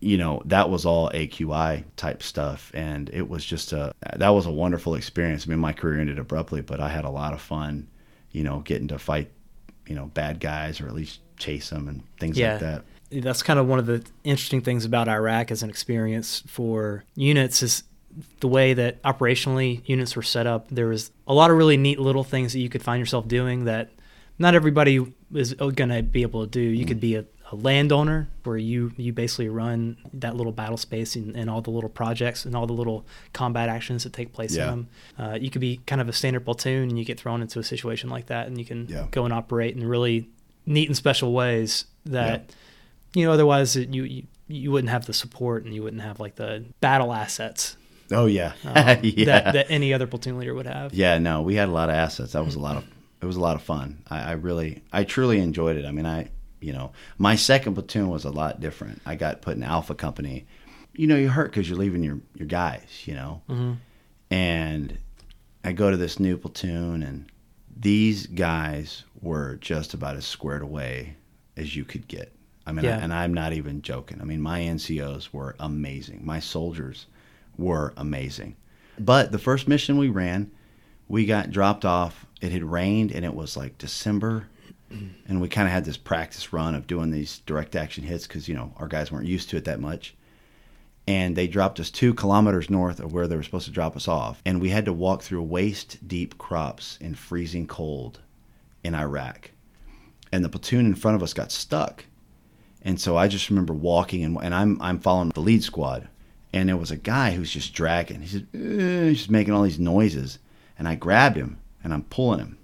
you know, that was all AQI type stuff. And it was just that was a wonderful experience. I mean, my career ended abruptly, but I had a lot of fun, you know, getting to fight, you know, bad guys, or at least chase them and things like that. That's kind of one of the interesting things about Iraq as an experience for units, is the way that operationally units were set up. There was a lot of really neat little things that you could find yourself doing that not everybody is going to be able to do. You could be a landowner, where you basically run that little battle space and all the little projects and all the little combat actions that take place in them. You could be kind of a standard platoon, and you get thrown into a situation like that, and you can go and operate in really neat and special ways that, you know, otherwise you wouldn't have the support, and you wouldn't have like the battle assets. Oh, yeah. That any other platoon leader would have. Yeah, no, we had a lot of assets. That was it was a lot of fun. I truly enjoyed it. I mean, you know, my second platoon was a lot different. I got put in Alpha Company. You know, you hurt because you're leaving your guys, you know. Mm-hmm. And I go to this new platoon, and these guys were just about as squared away as you could get. I mean, and I'm not even joking. I mean, my NCOs were amazing. My soldiers were amazing. But the first mission we ran, we got dropped off. It had rained, and it was like December. And we kind of had this practice run of doing these direct action hits, because, you know, our guys weren't used to it that much. And they dropped us 2 kilometers north of where they were supposed to drop us off. And we had to walk through waist-deep crops in freezing cold in Iraq. And the platoon in front of us got stuck. And so I just remember walking, and I'm following the lead squad. And there was a guy who's just dragging. He said, he's just making all these noises. And I grabbed him, and I'm pulling him.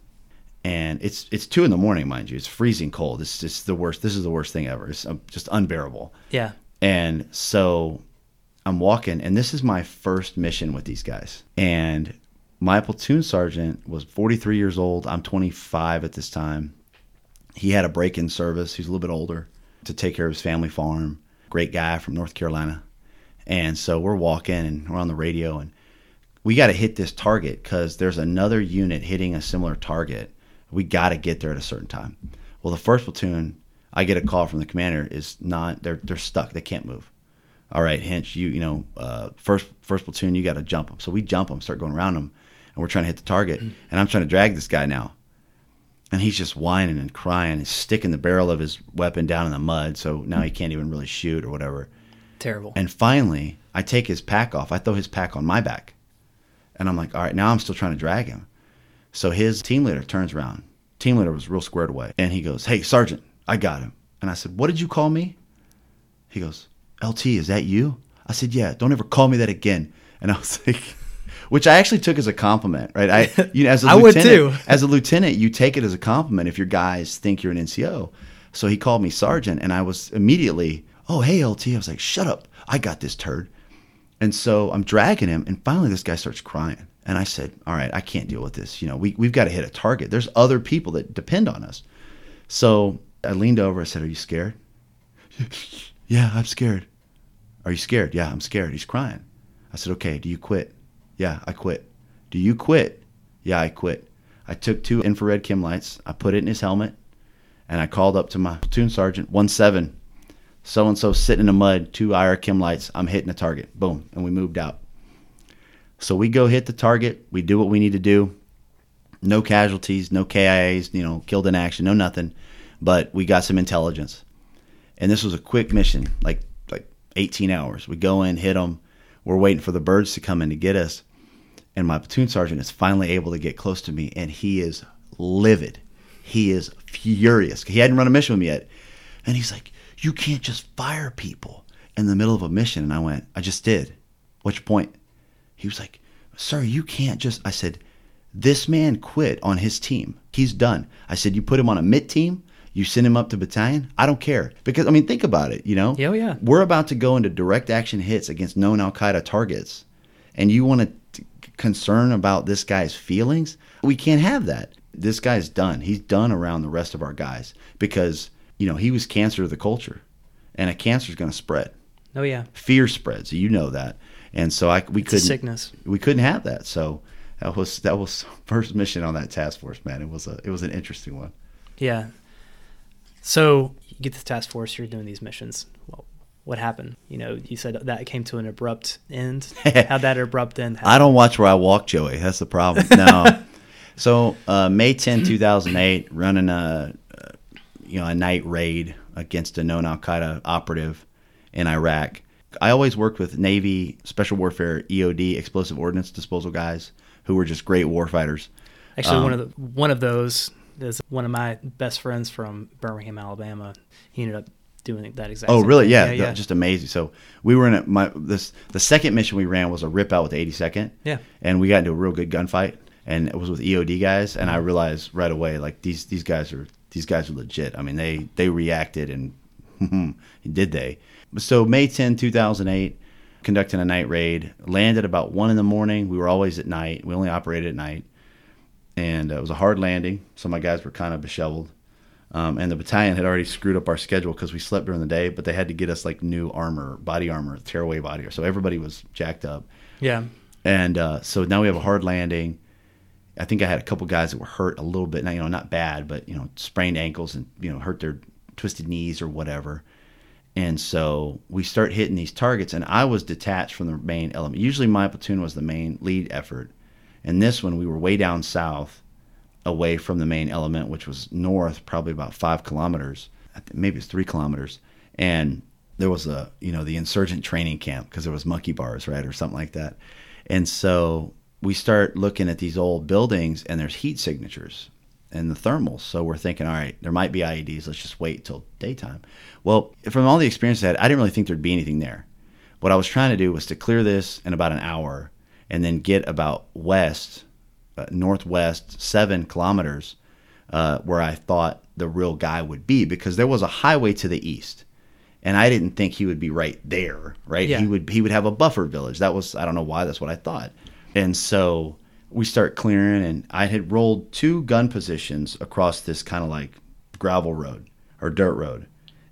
And it's 2 a.m, mind you. It's freezing cold. It's just the worst. This is the worst thing ever. It's just unbearable. Yeah. And so I'm walking, and this is my first mission with these guys. And my platoon sergeant was 43 years old. I'm 25 at this time. He had a break in service. He's a little bit older, to take care of his family farm. Great guy from North Carolina. And so we're walking, and we're on the radio, and we got to hit this target because there's another unit hitting a similar target. We got to get there at a certain time. Well, the first platoon, I get a call from the commander, is not, they're stuck. They can't move. All right, Hinch, you know, first platoon, you got to jump them. So we jump them, start going around them, and we're trying to hit the target. Mm-hmm. And I'm trying to drag this guy now. And he's just whining and crying. He's sticking the barrel of his weapon down in the mud, so now he can't even really shoot or whatever. Terrible. And finally, I take his pack off. I throw his pack on my back. And I'm like, all right, now I'm still trying to drag him. So his team leader turns around. Team leader was real squared away. And he goes, hey, Sergeant, I got him. And I said, what did you call me? He goes, LT, is that you? I said, yeah, don't ever call me that again. And I was like, which I actually took as a compliment, right? As a lieutenant, you take it as a compliment if your guys think you're an NCO. So he called me sergeant, and I was immediately, oh, hey, LT. I was like, shut up. I got this, turd. And so I'm dragging him, and finally this guy starts crying. And I said, all right, I can't deal with this. You know, we've got to hit a target. There's other people that depend on us. So I leaned over. I said, are you scared? Yeah, I'm scared. Are you scared? Yeah, I'm scared. He's crying. I said, okay, do you quit? Yeah, I quit. Do you quit? Yeah, I quit. I took 2 infrared chem lights. I put it in his helmet, and I called up to my platoon sergeant, 1-7. So-and-so sitting in the mud, 2 IR chem lights. I'm hitting a target. Boom. And we moved out. So we go hit the target. We do what we need to do. No casualties, no KIAs, you know, killed in action, no nothing. But we got some intelligence. And this was a quick mission, like 18 hours. We go in, hit them. We're waiting for the birds to come in to get us. And my platoon sergeant is finally able to get close to me, and he is livid. He is furious. He hadn't run a mission with me yet. And he's like, you can't just fire people in the middle of a mission. And I went, I just did. What's your point? He was like, sir, you can't just. I said, this man quit on his team. He's done. I said, you put him on a mid team. You send him up to battalion. I don't care. Because, I mean, think about it, you know. Oh, yeah. We're about to go into direct action hits against known Al-Qaeda targets. And you want to concern about this guy's feelings? We can't have that. This guy's done. He's done around the rest of our guys because, you know, he was cancer to the culture. And a cancer's going to spread. Oh, yeah. Fear spreads. You know that. And so we couldn't have that. So that was first mission on that task force, man. It was an interesting one. Yeah. So you get this task force, you're doing these missions. Well, what happened? You know, you said that came to an abrupt end. How'd that abrupt end happen? I don't watch where I walk, Joey. That's the problem. No. So May 10, 2008, running a night raid against a known al-Qaeda operative in Iraq. I always worked with Navy, Special Warfare, EOD, Explosive Ordnance Disposal guys who were just great warfighters. Actually, one of those... is one of my best friends from Birmingham, Alabama. He ended up doing that exact same thing. Oh, really? Yeah, yeah, just amazing. So we were in the second mission we ran was a rip out with the 82nd. Yeah. And we got into a real good gunfight, and it was with EOD guys. And I realized right away, like, these guys are legit. I mean, they reacted and did they? So May 10, 2008, conducting a night raid. Landed about 1 in the morning. We were always at night. We only operated at night. And it was a hard landing. So my guys were kind of disheveled. And the battalion had already screwed up our schedule because we slept during the day, but they had to get us like new armor, body armor, tearaway body armor. So everybody was jacked up. Yeah. And so now we have a hard landing. I think I had a couple guys that were hurt a little bit. Now, you know, not bad, but, you know, sprained ankles and, you know, hurt their twisted knees or whatever. And so we start hitting these targets. And I was detached from the main element. Usually my platoon was the main lead effort. And this one, we were way down south, away from the main element, which was north, probably about 5 kilometers. Maybe it's 3 kilometers. And there was the insurgent training camp because there was monkey bars, right, or something like that. And so we start looking at these old buildings, and there's heat signatures and the thermals. So we're thinking, all right, there might be IEDs. Let's just wait till daytime. Well, from all the experience I had, I didn't really think there'd be anything there. What I was trying to do was to clear this in about an hour and then get about northwest 7 kilometers where I thought the real guy would be, because there was a highway to the east, and I didn't think he would be right there, right? Yeah. He would have a buffer village. That was, I don't know why, that's what I thought. And so we start clearing, and I had rolled 2 gun positions across this kind of like gravel road or dirt road.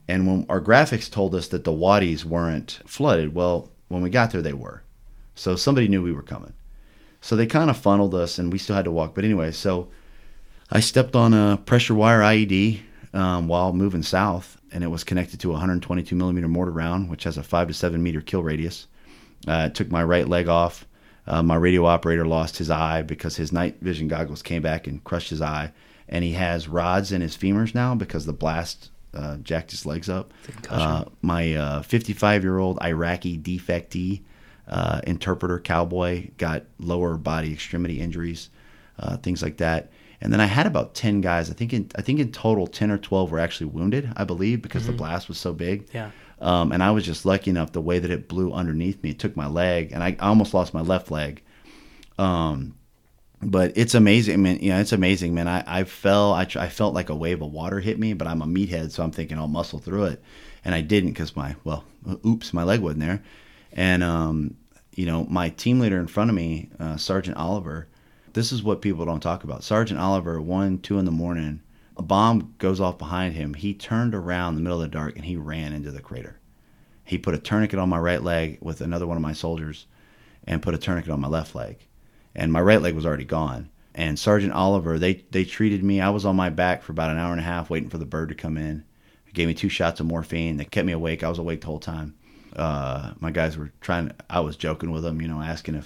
And when our graphics told us that the wadis weren't flooded, well, when we got there, they were. So somebody knew we were coming. So they kind of funneled us, and we still had to walk. But anyway, so I stepped on a pressure wire IED while moving south, and it was connected to a 122-millimeter mortar round, which has a 5 to 7-meter kill radius. It took my right leg off. My radio operator lost his eye because his night vision goggles came back and crushed his eye, and he has rods in his femurs now because the blast jacked his legs up. My 55-year-old Iraqi defectee, interpreter cowboy, got lower body extremity injuries, things like that. And then I had about 10 guys. I think in total, 10 or 12 were actually wounded, I believe, because the blast was so big. Yeah. And I was just lucky enough, the way that it blew underneath me, it took my leg, and I almost lost my left leg. But it's amazing. I mean, you know, it's amazing, man. I felt like a wave of water hit me, but I'm a meathead, so I'm thinking I'll muscle through it. And I didn't, because my leg wasn't there. And, you know, my team leader in front of me, Sergeant Oliver, this is what people don't talk about. Sergeant Oliver, 1, 2 in the morning, a bomb goes off behind him. He turned around in the middle of the dark and he ran into the crater. He put a tourniquet on my right leg with another one of my soldiers and put a tourniquet on my left leg. And my right leg was already gone. And Sergeant Oliver, they treated me. I was on my back for about an hour and a half waiting for the bird to come in. They gave me 2 shots of morphine. They kept me awake. I was awake the whole time. My guys were I was joking with them, you know, asking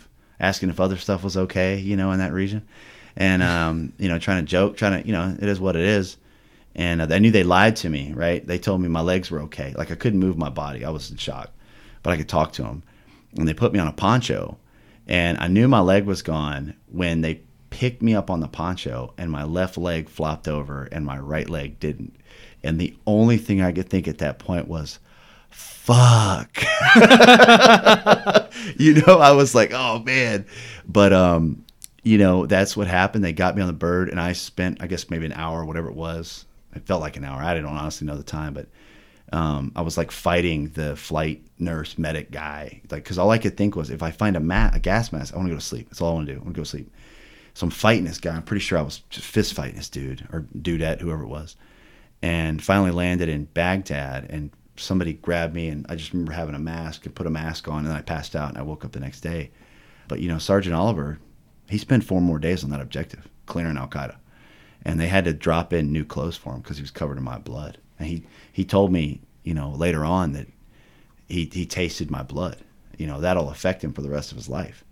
if other stuff was okay, you know, in that region. And, you know, trying to, you know, it is what it is. And I knew they lied to me, right? They told me my legs were okay. Like, I couldn't move my body. I was in shock, but I could talk to them. And they put me on a poncho. And I knew my leg was gone when they picked me up on the poncho and my left leg flopped over and my right leg didn't. And the only thing I could think at that point was, fuck. You know, I was like, oh, man. But, you know, that's what happened. They got me on the bird, and I spent, I guess, maybe an hour, whatever it was. It felt like an hour. I don't honestly know the time, but I was like fighting the flight nurse medic guy, like, because all I could think was, if I find a gas mask, I want to go to sleep. That's all I want to do. I want to go to sleep. So I'm fighting this guy. I'm pretty sure I was just fist fighting this dude or dudette, whoever it was, and finally landed in Baghdad. And somebody grabbed me, and I just remember having a mask and put a mask on, and then I passed out and I woke up the next day. But, you know, Sergeant Oliver, he spent 4 more days on that objective, clearing Al Qaeda, and they had to drop in new clothes for him because he was covered in my blood. And he told me, you know, later on that he tasted my blood. You know, that'll affect him for the rest of his life.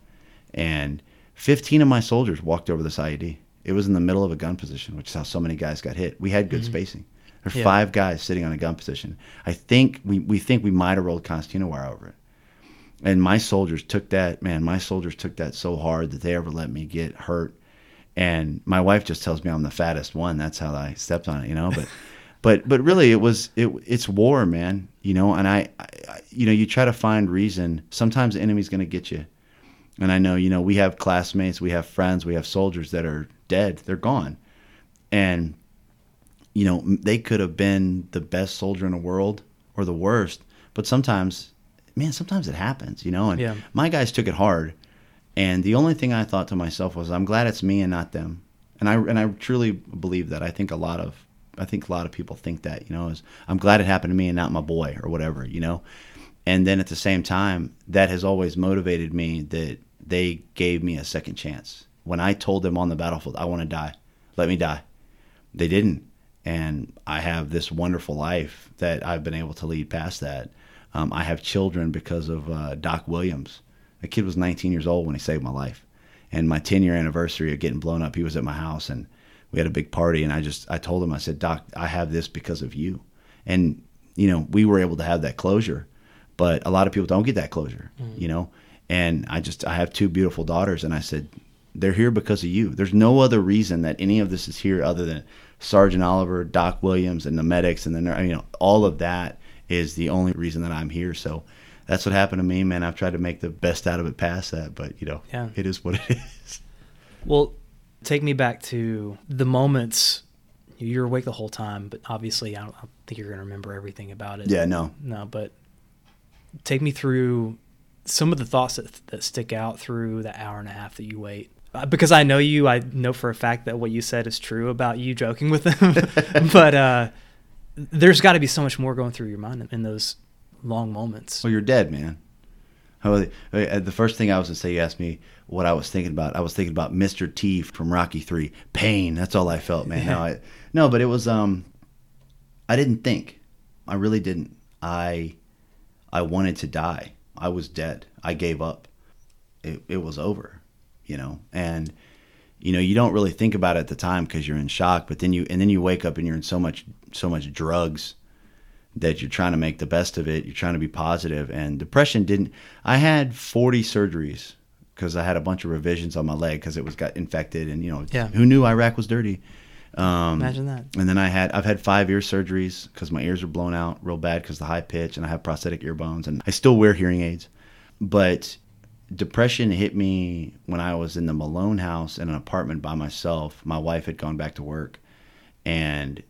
And 15 of my soldiers walked over this IED. It was in the middle of a gun position, which is how so many guys got hit. We had good spacing. There were 5 guys sitting on a gun position. I think we might have rolled Constantina wire over it. And my soldiers took that, man, so hard that they ever let me get hurt. And my wife just tells me I'm the fattest one. That's how I stepped on it, you know, but but really it's war, man, you know, and I you know, you try to find reason. Sometimes the enemy's going to get you. And I know, you know, we have classmates, we have friends, we have soldiers that are dead, they're gone. And you know, they could have been the best soldier in the world or the worst, but sometimes it happens, you know, and my guys took it hard. And the only thing I thought to myself was, I'm glad it's me and not them. And I truly believe that. I think a lot of people think that, you know, is I'm glad it happened to me and not my boy or whatever, you know. And then at the same time, that has always motivated me that they gave me a second chance. When I told them on the battlefield, I want to die, let me die, they didn't. And I have this wonderful life that I've been able to lead past that. I have children because of Doc Williams. The kid was 19 years old when he saved my life. And my 10-year anniversary of getting blown up, he was at my house, and we had a big party. And I told him, I said, Doc, I have this because of you. And, you know, we were able to have that closure. But a lot of people don't get that closure, you know. And I have 2 beautiful daughters. And I said, they're here because of you. There's no other reason that any of this is here other than Sergeant Oliver, Doc Williams, and the medics, and then, you know, all of that is the only reason that I'm here. So that's what happened to me, man. I've tried to make the best out of it past that, but, you know, it is what it is. Well, take me back to the moments. You're awake the whole time, but obviously I don't think you're going to remember everything about it. Yeah, no. No, but take me through some of the thoughts that stick out through the hour and a half that you wait. Because I know you, I know for a fact that what you said is true about you joking with them. But there's got to be so much more going through your mind in those long moments. Well, you're dead, man. The first thing I was going to say, you asked me what I was thinking about. I was thinking about Mr. T from Rocky III. Pain. That's all I felt, man. But it was, I didn't think. I really didn't. I wanted to die. I was dead. I gave up. It was over. You know, and, you know, you don't really think about it at the time because you're in shock, but then you wake up and you're in so much drugs that you're trying to make the best of it. You're trying to be positive. And depression I had 40 surgeries because I had a bunch of revisions on my leg because it was got infected, and who knew Iraq was dirty? Imagine that. And then I've had 5 ear surgeries because my ears are blown out real bad because the high pitch, and I have prosthetic ear bones, and I still wear hearing aids. But depression hit me when I was in the Malone house in an apartment by myself. My wife had gone back to work, and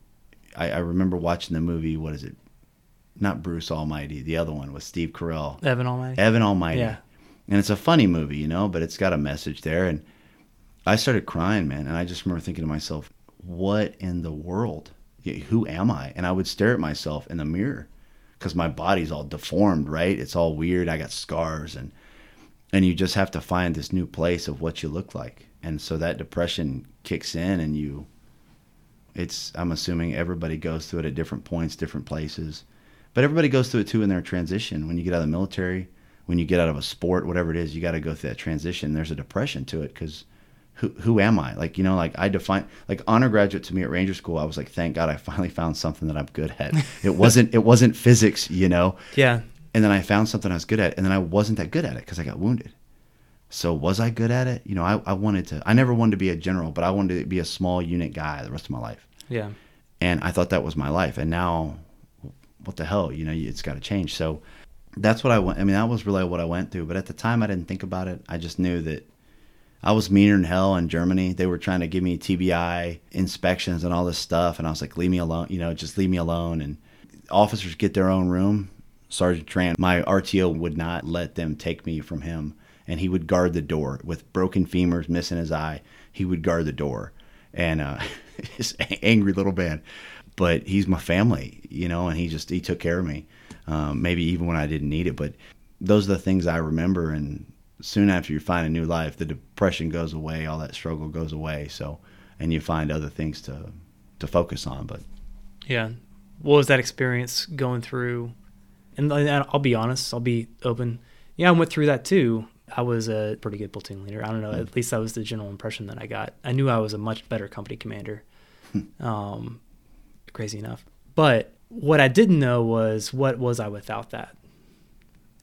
I remember watching the movie, what is it? Not Bruce Almighty. The other one was Steve Carell. Evan Almighty. Yeah. And it's a funny movie, but it's got a message there. And I started crying, man. And I just remember thinking to myself, what in the world? Who am I? And I would stare at myself in the mirror because my body's all deformed, right? It's all weird. I got scars. And you just have to find this new place of what you look like. And so that depression kicks in, and I'm assuming everybody goes through it at different points, different places. But everybody goes through it too in their transition. When you get out of the military, when you get out of a sport, whatever it is, you got to go through that transition. There's a depression to it because who am I? Like, I define, like, honor graduate to me at Ranger School, I was like, thank God I finally found something that I'm good at. It wasn't physics, Yeah. And then I found something I was good at, and then I wasn't that good at it because I got wounded. So was I good at it? I never wanted to be a general, but I wanted to be a small unit guy the rest of my life. Yeah. And I thought that was my life. And now what the hell, it's got to change. So that's what that was really what I went through. But at the time I didn't think about it. I just knew that I was meaner than hell in Germany. They were trying to give me TBI inspections and all this stuff. And I was like, leave me alone, just leave me alone. And officers get their own room. Sergeant Tran, my RTO, would not let them take me from him. And he would guard the door with broken femurs, missing his eye. He would guard the door. And this angry little man. But he's my family, and he took care of me, maybe even when I didn't need it. But those are the things I remember. And soon after you find a new life, the depression goes away, all that struggle goes away. So, and you find other things to focus on. But yeah, what was that experience going through? And I'll be honest, I'll be open. Yeah, I went through that too. I was a pretty good platoon leader. I don't know. At least that was the general impression that I got. I knew I was a much better company commander. Crazy enough. But what I didn't know was, what was I without that?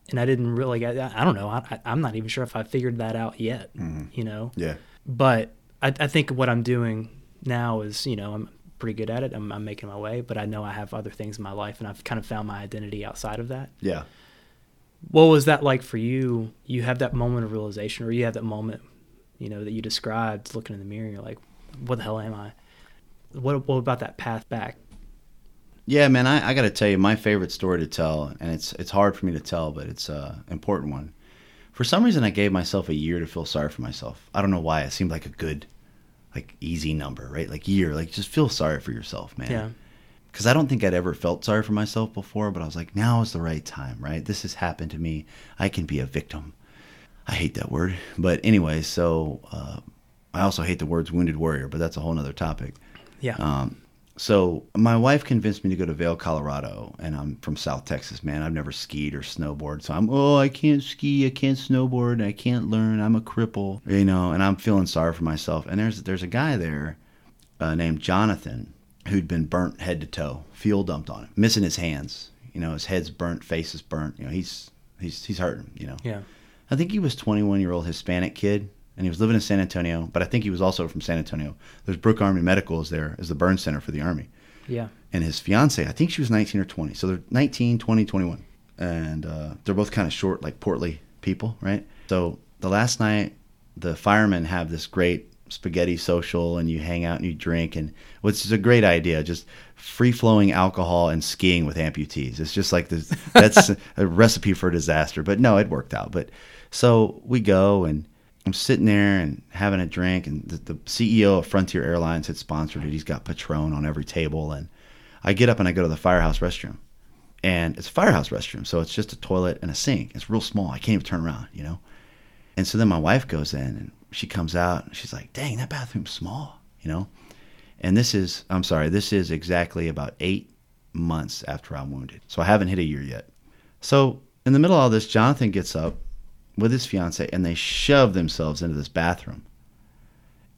And I didn't really, I don't know. I'm not even sure if I figured that out yet, Yeah. But I think what I'm doing now is, I'm pretty good at it. I'm making my way, but I know I have other things in my life, and I've kind of found my identity outside of that. Yeah. What was that like for you? You have that moment of realization, or you have that moment, that you described, looking in the mirror, and you're like, what the hell am I? What about that path back? Yeah, man, I got to tell you my favorite story to tell, and it's hard for me to tell, but it's an important one. For some reason, I gave myself a year to feel sorry for myself. I don't know why. It seemed like a good, like, easy number, right? Like, year, like, just feel sorry for yourself, man. Yeah. Because I don't think I'd ever felt sorry for myself before, but I was like, now is the right time, right? This has happened to me. I can be a victim. I hate that word. But anyway, so I also hate the words wounded warrior, but that's a whole nother topic. Yeah. So my wife convinced me to go to Vail, Colorado, and I'm from South Texas, man. I've never skied or snowboarded. So I can't ski, I can't snowboard, I can't learn, I'm a cripple, and I'm feeling sorry for myself. And there's a guy there named Jonathan who'd been burnt head to toe, fuel dumped on him, missing his hands, his head's burnt, face is burnt, he's hurting, Yeah. I think he was 21-year-old Hispanic kid. And he was living in San Antonio, but I think he was also from San Antonio. There's Brook Army Medical is there as the burn center for the Army. Yeah. And his fiance, I think she was 19 or 20. So they're 19, 20, 21. And they're both kind of short, like portly people, right? So the last night, the firemen have this great spaghetti social, and you hang out and you drink, and which is a great idea, just free-flowing alcohol and skiing with amputees. It's just like this, that's a recipe for disaster. But no, it worked out. But so we go, and I'm sitting there and having a drink, and the CEO of Frontier Airlines had sponsored it. He's got Patron on every table. And I get up and I go to the firehouse restroom, and it's a firehouse restroom. So it's just a toilet and a sink. It's real small. I can't even turn around, And so then my wife goes in, and she comes out, and she's like, dang, that bathroom's small, And this is exactly about 8 months after I'm wounded. So I haven't hit a year yet. So in the middle of all this, Jonathan gets up with his fiance, and they shove themselves into this bathroom.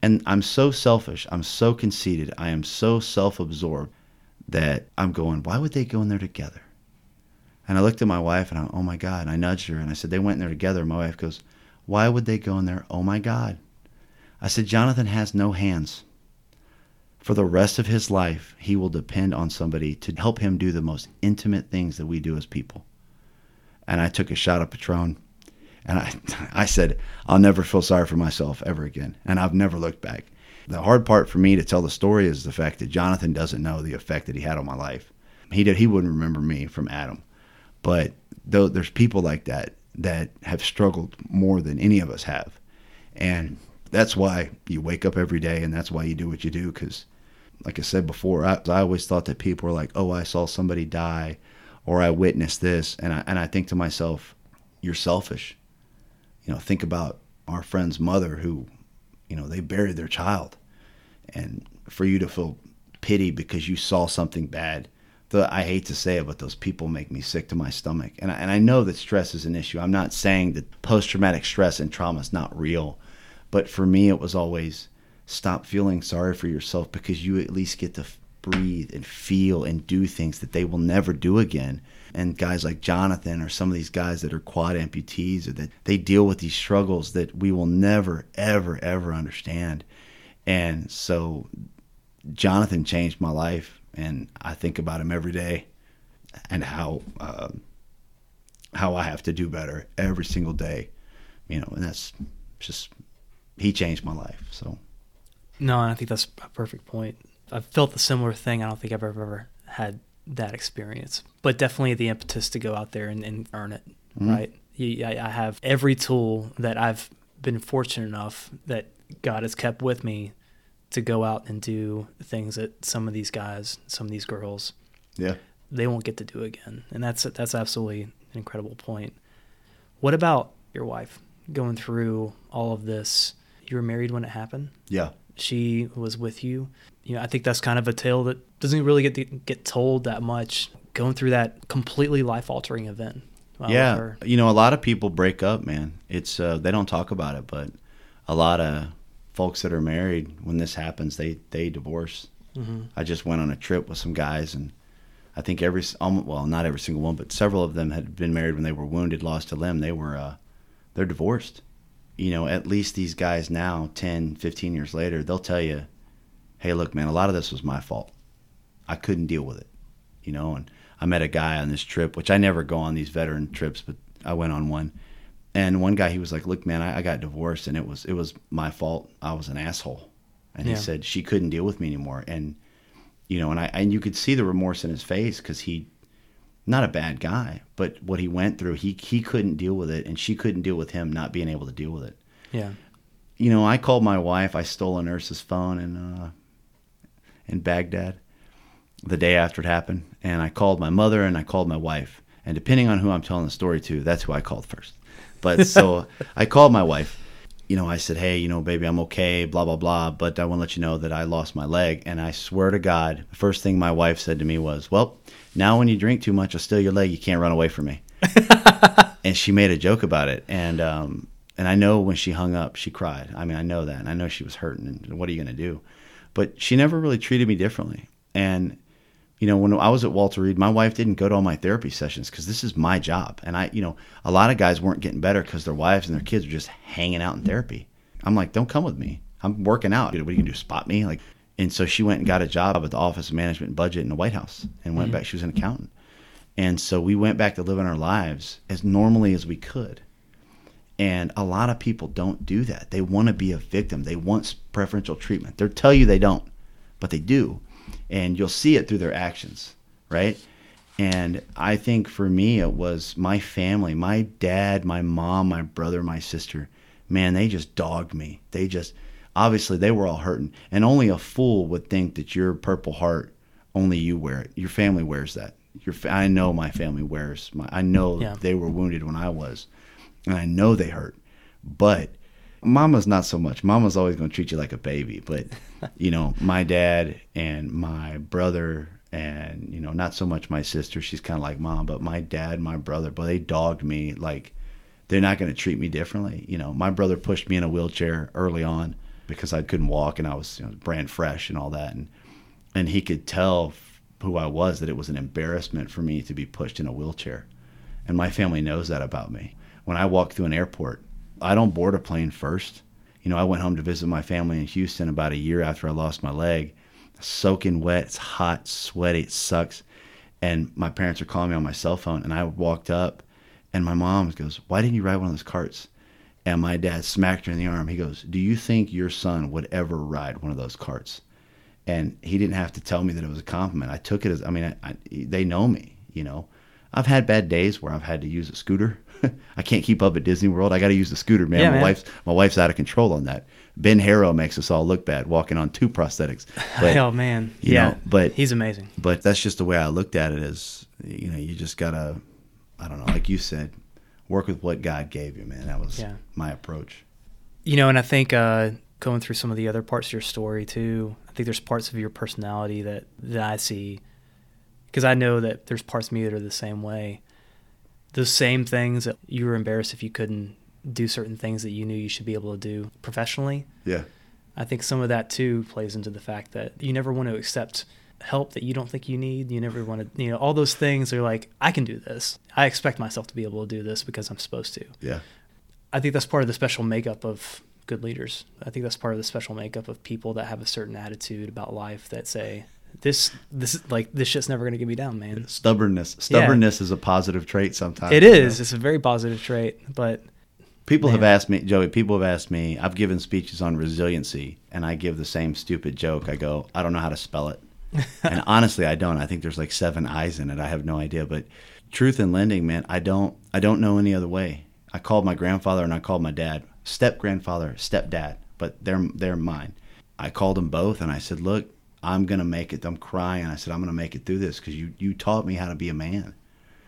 And I'm so selfish, I'm so conceited, I am so self-absorbed that I'm going, why would they go in there together? And I looked at my wife, and I, oh my God, and I nudged her, and I said, they went in there together. And my wife goes, Why would they go in there? Oh my God. I said, Jonathan has no hands. For the rest of his life, he will depend on somebody to help him do the most intimate things that we do as people. And I took a shot of Patron, and I said, I'll never feel sorry for myself ever again. And I've never looked back. The hard part for me to tell the story is the fact that Jonathan doesn't know the effect that he had on my life. He wouldn't remember me from Adam. But though there's people like that that have struggled more than any of us have. And that's why you wake up every day, and that's why you do what you do. Because like I said before, I always thought that people were like, oh, I saw somebody die, or I witnessed this. And I think to myself, you're selfish. You know, think about our friend's mother who, you know, they buried their child. And for you to feel pity because you saw something bad, I hate to say it, but those people make me sick to my stomach. And I know that stress is an issue. I'm not saying that post-traumatic stress and trauma is not real. But for me, it was always stop feeling sorry for yourself, because you at least get to breathe and feel and do things that they will never do again. And guys like Jonathan or some of these guys that are quad amputees, or that they deal with these struggles that we will never, ever, ever understand. And so Jonathan changed my life, and I think about him every day, and how I have to do better every single day, you know. And that's just, he changed my life. So no, I think that's a perfect point. I've felt a similar thing. I don't think I've ever had that experience, but definitely the impetus to go out there and earn it, mm-hmm. right? I have every tool that I've been fortunate enough that God has kept with me to go out and do things that some of these guys, some of these girls, yeah, they won't get to do again. And that's absolutely an incredible point. What about your wife going through all of this? You were married when it happened? Yeah. She was with you. You know, I think that's kind of a tale that doesn't really get told that much, going through that completely life-altering event. Yeah. You know, a lot of people break up, man. It's they don't talk about it, but a lot of folks that are married, when this happens, they divorce. Mm-hmm. I just went on a trip with some guys, and I think not every single one, but several of them had been married when they were wounded, lost a limb. They're divorced. You know, at least these guys now, 10, 15 years later, they'll tell you, hey, look, man, a lot of this was my fault. I couldn't deal with it, you know. And I met a guy on this trip, which I never go on these veteran trips, but I went on one. And one guy, he was like, look, man, I got divorced, and it was my fault. I was an asshole. And he said she couldn't deal with me anymore. And, you know, and you could see the remorse in his face, because he, not a bad guy, but what he went through, he couldn't deal with it, and she couldn't deal with him not being able to deal with it. Yeah. You know, I called my wife. I stole a nurse's phone in Baghdad the day after it happened. And I called my mother, and I called my wife. And depending on who I'm telling the story to, that's who I called first. But so I called my wife, you know, I said, hey, you know, baby, I'm okay, blah, blah, blah. But I want to let you know that I lost my leg. And I swear to God, the first thing my wife said to me was, well, now when you drink too much, I'll steal your leg. You can't run away from me. And she made a joke about it. And I know when she hung up, she cried. I mean, I know that. And I know she was hurting. And what are you going to do? But she never really treated me differently. And, you know, when I was at Walter Reed, my wife didn't go to all my therapy sessions, because this is my job. And I, you know, a lot of guys weren't getting better because their wives and their kids were just hanging out in therapy. I'm like, don't come with me. I'm working out. What are you going to do, spot me? Like, and so she went and got a job at the Office of Management and Budget in the White House, and went back. She was an accountant. And so we went back to living our lives as normally as we could. And a lot of people don't do that. They want to be a victim. They want preferential treatment. They'll tell you they don't, but they do. And you'll see it through their actions, right? And I think for me, it was my family, my dad, my mom, my brother, my sister. Man, they just dogged me. They just, obviously, they were all hurting. And only a fool would think that your Purple Heart, only you wear it. Your family wears that. I know my family wears. They were wounded when I was, and I know they hurt. But Mama's not so much. Mama's always going to treat you like a baby. But, you know, my dad and my brother, and, you know, not so much my sister. She's kind of like Mom. But my dad, my brother, but they dogged me like they're not going to treat me differently. You know, my brother pushed me in a wheelchair early on because I couldn't walk, and I was, you know, brand fresh and all that. And he could tell who I was that it was an embarrassment for me to be pushed in a wheelchair. And my family knows that about me. When I walk through an airport, I don't board a plane first. You know, I went home to visit my family in Houston about a year after I lost my leg. Soaking wet, it's hot, sweaty, it sucks. And my parents are calling me on my cell phone, and I walked up, and my mom goes, "Why didn't you ride one of those carts?" And my dad smacked her in the arm. He goes, "Do you think your son would ever ride one of those carts?" And he didn't have to tell me that it was a compliment. I took it as, I mean, they know me, you know. I've had bad days where I've had to use a scooter. I can't keep up at Disney World. I got to use the scooter, man. Yeah, my wife's out of control on that. Ben Harrow makes us all look bad walking on two prosthetics. But, oh man, yeah. Know, but he's amazing. But that's just the way I looked at it. Is, you know, you just gotta, I don't know, like you said, work with what God gave you, man. That was my approach. You know, and I think going through some of the other parts of your story too, I think there's parts of your personality that I see, because I know that there's parts of me that are the same way. The same things that you were embarrassed if you couldn't do certain things that you knew you should be able to do professionally. Yeah. I think some of that too plays into the fact that you never want to accept help that you don't think you need. You never want to, you know, all those things are like, I can do this. I expect myself to be able to do this because I'm supposed to. Yeah. I think that's part of the special makeup of good leaders. I think that's part of the special makeup of people that have a certain attitude about life that say, this shit's never gonna get me down, man. Stubbornness is a positive trait sometimes. It is. Know? It's a very positive trait. But people have asked me, Joey. People have asked me. I've given speeches on resiliency, and I give the same stupid joke. I go, I don't know how to spell it, and honestly, I don't. I think there's like 7 I's in it. I have no idea. But truth in lending, man, I don't know any other way. I called my grandfather and I called my dad, step grandfather, step dad, but they're mine. I called them both and I said, look. I'm going to make it. I'm crying. I said, I'm going to make it through this because you taught me how to be a man.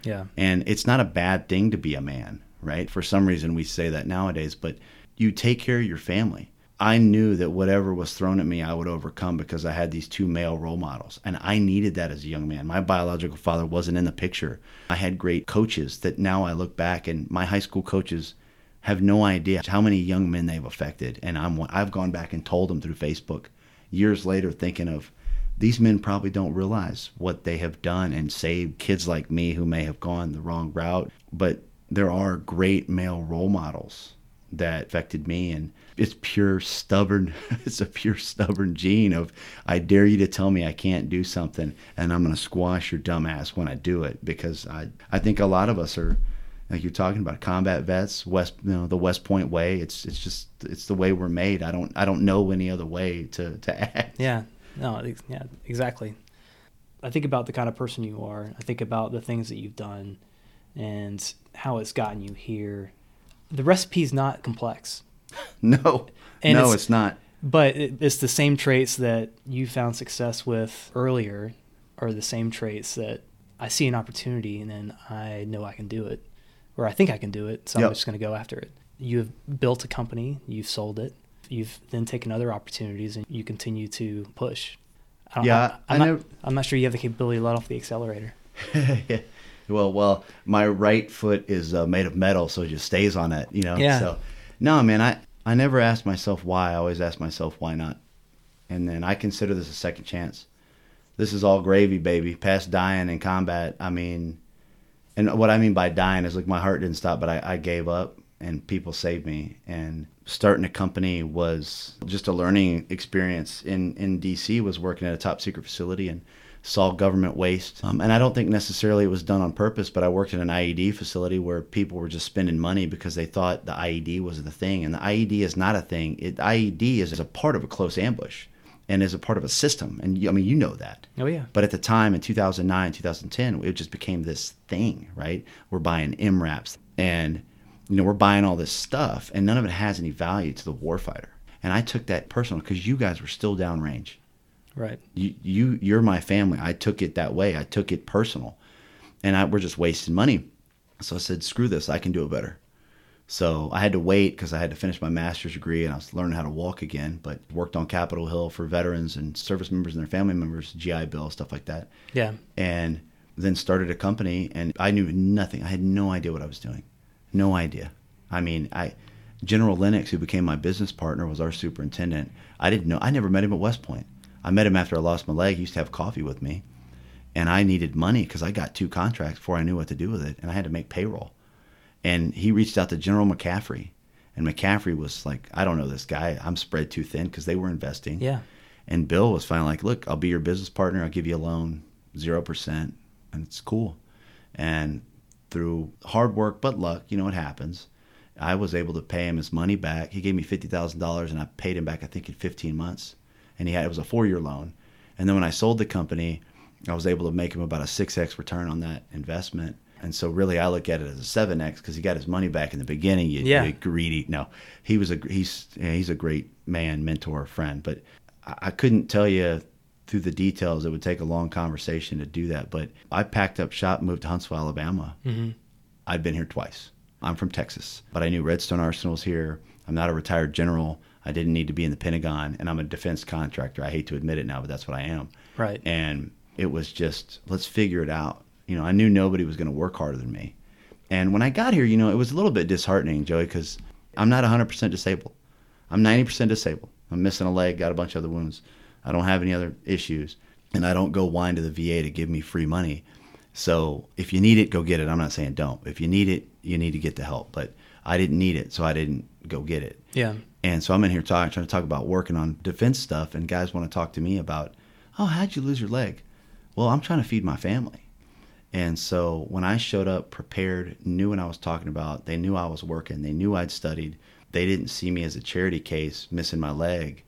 Yeah. And it's not a bad thing to be a man, right? For some reason, we say that nowadays, but you take care of your family. I knew that whatever was thrown at me, I would overcome because I had these 2 male role models. And I needed that as a young man. My biological father wasn't in the picture. I had great coaches that now I look back and my high school coaches have no idea how many young men they've affected. And I've gone back and told them through Facebook. Years later, thinking of these men probably don't realize what they have done and saved kids like me who may have gone the wrong route. But there are great male role models that affected me, and it's a pure stubborn gene of I dare you to tell me I can't do something, and I'm going to squash your dumb ass when I do it, because I think a lot of us are, like you're talking about, combat vets, the West Point way. It's the way we're made. I don't know any other way to act. Yeah. No. Yeah. Exactly. I think about the kind of person you are. I think about the things that you've done, and how it's gotten you here. The recipe is not complex. No. And no, it's not. But it's the same traits that you found success with earlier, are the same traits that I see an opportunity and then I know I can do it. Or I think I can do it, so I'm just going to go after it. You've built a company, you've sold it, you've then taken other opportunities, and you continue to push. I'm not sure you have the capability to let off the accelerator. Yeah. Well, my right foot is made of metal, so it just stays on it, you know. Yeah. So, no, man, I never asked myself why. I always asked myself why not. And then I consider this a second chance. This is all gravy, baby. Past dying in combat, I mean. And what I mean by dying is like my heart didn't stop, but I gave up and people saved me. And starting a company was just a learning experience. In D.C., was working at a top secret facility and saw government waste. And I don't think necessarily it was done on purpose, but I worked at an IED facility where people were just spending money because they thought the IED was the thing. And the IED is not a thing. IED is a part of a close ambush and is a part of a system. And I mean, you know that. Oh, yeah. But at the time, in 2009, 2010, it just became this thing, right? We're buying MRAPs and, you know, we're buying all this stuff and none of it has any value to the warfighter. And I took that personal because you guys were still downrange. Right. You're my family. I took it that way. I took it personal. And we're just wasting money. So I said, screw this. I can do it better. So I had to wait because I had to finish my master's degree and I was learning how to walk again, but worked on Capitol Hill for veterans and service members and their family members, GI Bill, stuff like that. Yeah. And then started a company and I knew nothing. I had no idea what I was doing. No idea. I mean, General Lennox, who became my business partner, was our superintendent. I didn't know. I never met him at West Point. I met him after I lost my leg. He used to have coffee with me and I needed money because I got 2 contracts before I knew what to do with it and I had to make payroll. And he reached out to General McCaffrey And McCaffrey was like, I don't know this guy. I'm spread too thin, because they were investing. Yeah. And Bill was finally like, look, I'll be your business partner. I'll give you a loan, 0%, and it's cool. And through hard work but luck, you know, it happens. I was able to pay him his money back. He gave me $50,000, and I paid him back, I think, in 15 months. And he had, it was a 4-year loan. And then when I sold the company, I was able to make him about a 6X return on that investment. And so really I look at it as a 7X, because he got his money back in the beginning. You're greedy. No, he was he's a great man, mentor, friend. But I couldn't tell you through the details. It would take a long conversation to do that. But I packed up shop, moved to Huntsville, Alabama. Mm-hmm. I'd been here twice. I'm from Texas, but I knew Redstone Arsenal's here. I'm not a retired general. I didn't need to be in the Pentagon, and I'm a defense contractor. I hate to admit it now, but that's what I am. Right. And it was just, let's figure it out. You know, I knew nobody was going to work harder than me. And when I got here, you know, it was a little bit disheartening, Joey, because I'm not 100% disabled. I'm 90% disabled. I'm missing a leg, got a bunch of other wounds. I don't have any other issues, and I don't go whine to the VA to give me free money. So if you need it, go get it. I'm not saying don't. If you need it, you need to get the help. But I didn't need it, so I didn't go get it. Yeah. And so I'm in here trying to talk about working on defense stuff, and guys want to talk to me about, oh, how'd you lose your leg? Well, I'm trying to feed my family. And so when I showed up prepared, knew what I was talking about, they knew I was working, they knew I'd studied, they didn't see me as a charity case missing my leg.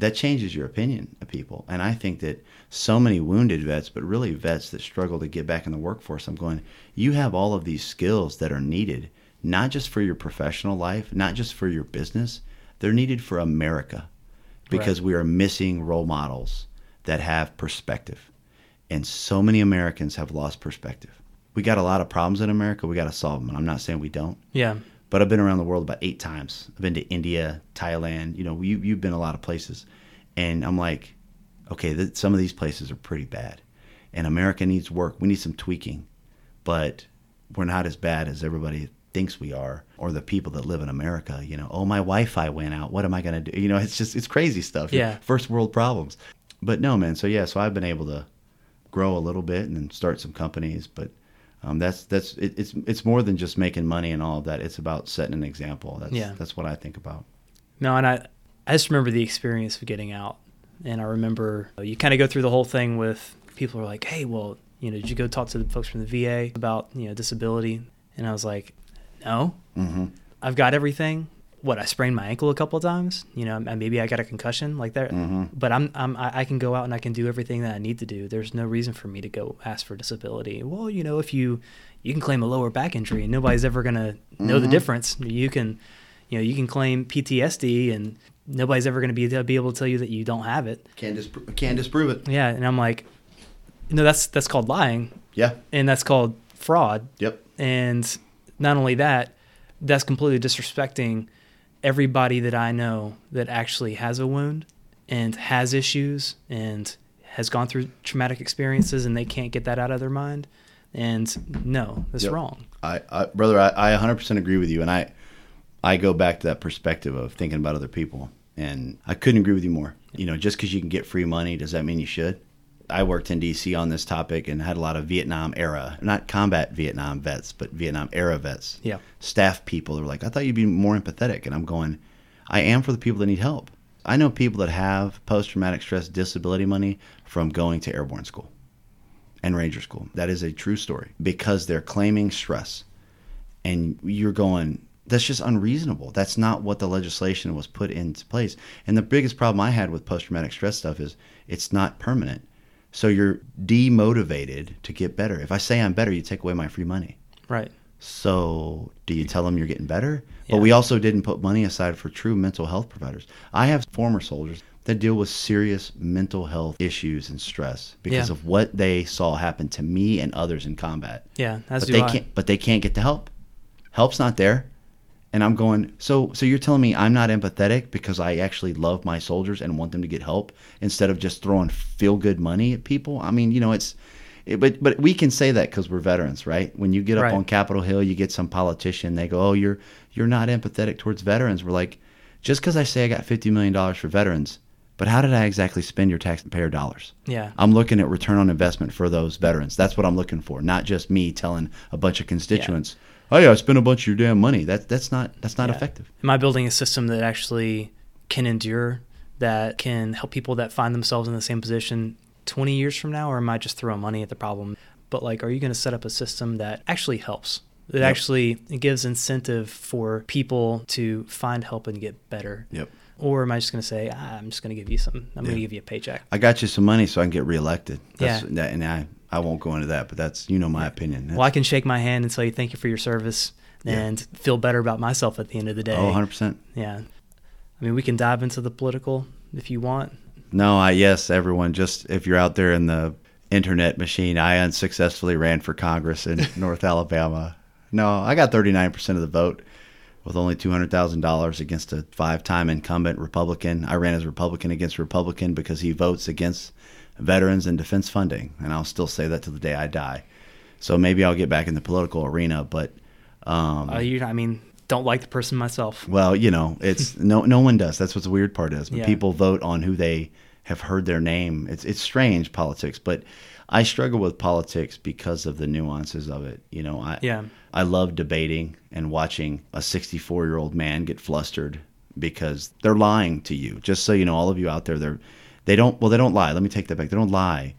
That changes your opinion of people. And I think that so many wounded vets, but really vets that struggle to get back in the workforce, I'm going, you have all of these skills that are needed, not just for your professional life, not just for your business. They're needed for America, because we are missing role models that have perspective. And so many Americans have lost perspective. We got a lot of problems in America. We got to solve them. And I'm not saying we don't. Yeah. But I've been around the world about 8 times. I've been to India, Thailand. You know, you've been a lot of places. And I'm like, okay, some of these places are pretty bad. And America needs work. We need some tweaking. But we're not as bad as everybody thinks we are, or the people that live in America. You know, oh, my Wi-Fi went out. What am I going to do? You know, it's just, it's crazy stuff. Yeah. First world problems. But no, man. So, yeah, so I've been able to grow a little bit and then start some companies. But it's more than just making money and all of that. It's about setting an example. That's what I think about. No, and I just remember the experience of getting out. And I remember you kind of go through the whole thing with people who are like, hey, well, you know, did you go talk to the folks from the VA about, you know, disability? And I was like, no, mm-hmm. I've got everything. What, I sprained my ankle a couple of times, you know, and maybe I got a concussion like that, mm-hmm. But I can go out and I can do everything that I need to do. There's no reason for me to go ask for disability. Well, you know, if you can claim a lower back injury and nobody's ever going to know mm-hmm. the difference. You can claim PTSD and nobody's ever going to be able to tell you that you don't have it. Can't disprove it. Yeah. And I'm like, no, that's called lying. Yeah. And that's called fraud. Yep. And not only that, that's completely disrespecting everybody that I know that actually has a wound and has issues and has gone through traumatic experiences, and they can't get that out of their mind. And no, that's wrong. Brother, I 100% agree with you. And I go back to that perspective of thinking about other people. And I couldn't agree with you more. You know, just because you can get free money, does that mean you should? I worked in D.C. on this topic and had a lot of Vietnam-era, not combat Vietnam vets, but Vietnam-era vets. Yeah. Staff people are like, I thought you'd be more empathetic. And I'm going, I am for the people that need help. I know people that have post-traumatic stress disability money from going to airborne school and Ranger School. That is a true story, because they're claiming stress. And you're going, that's just unreasonable. That's not what the legislation was put into place. And the biggest problem I had with post-traumatic stress stuff is it's not permanent. So you're demotivated to get better. If I say I'm better, you take away my free money. Right. So do you tell them you're getting better? Yeah. But we also didn't put money aside for true mental health providers. I have former soldiers that deal with serious mental health issues and stress because of what they saw happen to me and others in combat. Yeah, but they can't get the help. Help's not there. And I'm going, so you're telling me I'm not empathetic because I actually love my soldiers and want them to get help instead of just throwing feel-good money at people? I mean, you know, but we can say that because we're veterans, right? When you get up on Capitol Hill, you get some politician, they go, oh, you're not empathetic towards veterans. We're like, just because I say I got $50 million for veterans, but how did I exactly spend your taxpayer dollars? Yeah. I'm looking at return on investment for those veterans. That's what I'm looking for, not just me telling a bunch of constituents oh yeah, I spent a bunch of your damn money. That's not effective. Am I building a system that actually can endure, that can help people that find themselves in the same position 20 years from now, or am I just throwing money at the problem? But like, are you going to set up a system that actually helps? That yep. actually gives incentive for people to find help and get better. Yep. Or am I just going to say, I'm just going to give you something. I'm going to give you a paycheck. I got you some money so I can get reelected. And I won't go into that, but that's, you know, my opinion. Well, I can shake my hand and tell you thank you for your service and feel better about myself at the end of the day. Oh, 100%. Yeah. I mean, we can dive into the political if you want. No, yes, everyone, just if you're out there in the internet machine, I unsuccessfully ran for Congress in North Alabama. No, I got 39% of the vote with only $200,000 against a 5-time incumbent Republican. I ran as Republican against Republican because he votes against veterans and defense funding, and I'll still say that till the day I die. So maybe I'll get back in the political arena, but... don't like the person myself. Well, you know, it's no one does. That's what the weird part is. But people vote on who they have heard their name. It's strange, politics, but I struggle with politics because of the nuances of it. You know, I love debating and watching a 64-year-old man get flustered because they're lying to you. Just so you know, all of you out there, they don't lie. Let me take that back. They don't lie.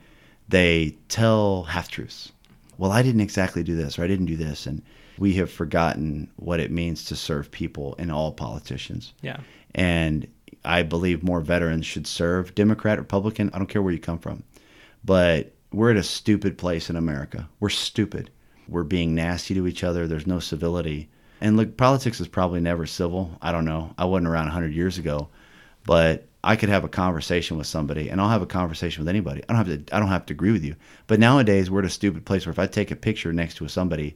They tell half-truths. Well, I didn't exactly do this, or I didn't do this, and we have forgotten what it means to serve people in all politicians. Yeah. And I believe more veterans should serve, Democrat, Republican, I don't care where you come from. But we're at a stupid place in America. We're stupid. We're being nasty to each other. There's no civility. And look, politics is probably never civil. I don't know. I wasn't around 100 years ago. But I could have a conversation with somebody, and I'll have a conversation with anybody. I don't have to agree with you. But nowadays, we're at a stupid place where if I take a picture next to somebody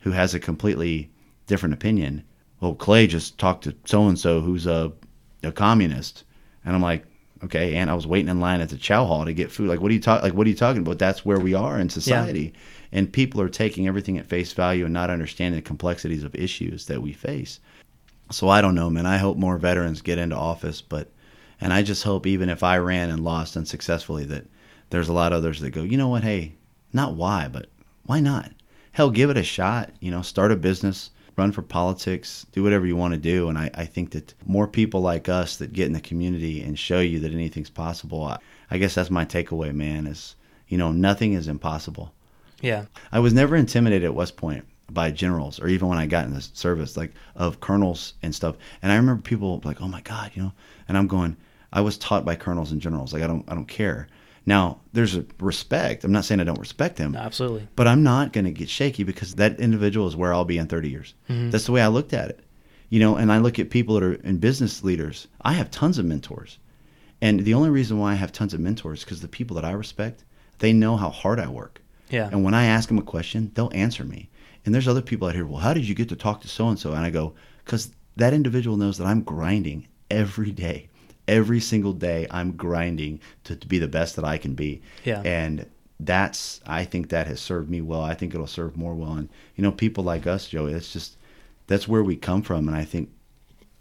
who has a completely different opinion, well, Clay just talked to so-and-so who's a communist. And I'm like, okay, and I was waiting in line at the chow hall to get food. Like, what are you talking about? That's where we are in society. Yeah. And people are taking everything at face value and not understanding the complexities of issues that we face. So I don't know, man. I hope more veterans get into office, and I just hope even if I ran and lost unsuccessfully that there's a lot of others that go, you know what, hey, not why, but why not? Hell, give it a shot, you know, start a business, run for politics, do whatever you want to do. And I think that more people like us that get in the community and show you that anything's possible, I guess that's my takeaway, man, is, you know, nothing is impossible. Yeah. I was never intimidated at West Point by generals, or even when I got in the service, like of colonels and stuff. And I remember people like, oh my God, you know, and I'm going, I was taught by colonels and generals. Like, I don't care. Now, there's a respect. I'm not saying I don't respect him. No, absolutely. But I'm not going to get shaky because that individual is where I'll be in 30 years. Mm-hmm. That's the way I looked at it. You know, and I look at people that are in business leaders. I have tons of mentors. And the only reason why I have tons of mentors is because the people that I respect, they know how hard I work. Yeah. And when I ask them a question, they'll answer me. And there's other people out here, well, how did you get to talk to so-and-so? And I go, because that individual knows that I'm grinding every day. Every single day I'm grinding to be the best that I can be. Yeah. And I think that has served me well. I think it'll serve more well. And, you know, people like us, Joey, that's where we come from. And I think,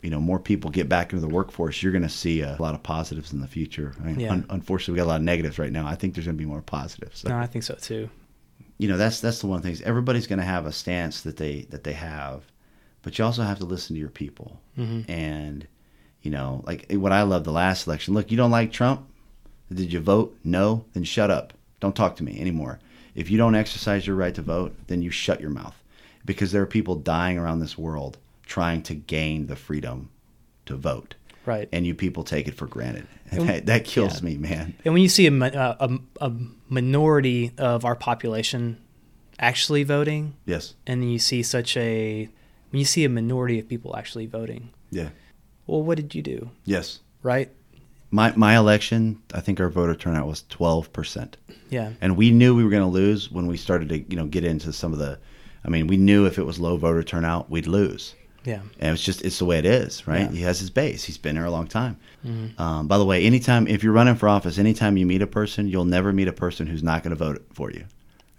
you know, more people get back into the workforce. You're going to see a lot of positives in the future. I mean, unfortunately, we got a lot of negatives right now. I think there's going to be more positives. So. No, I think so too. You know, that's the one thing. Everybody's going to have a stance that they have, but you also have to listen to your people. Mm-hmm. And, you know, like what I love the last election. Look, you don't like Trump? Did you vote? No? Then shut up. Don't talk to me anymore. If you don't exercise your right to vote, then you shut your mouth. Because there are people dying around this world trying to gain the freedom to vote. Right. And you people take it for granted. And that kills me, man. And when you see a minority of our population actually voting. Yes. And then you see when you see a minority of people actually voting. Yeah. Well, what did you do? Yes. Right? My election, I think our voter turnout was 12%. Yeah. And we knew we were going to lose when we started to, you know, get into some of we knew if it was low voter turnout, we'd lose. Yeah. And it's the way it is, right? Yeah. He has his base. He's been there a long time. Mm-hmm. By the way, anytime, if you're running for office, anytime you meet a person, you'll never meet a person who's not going to vote for you.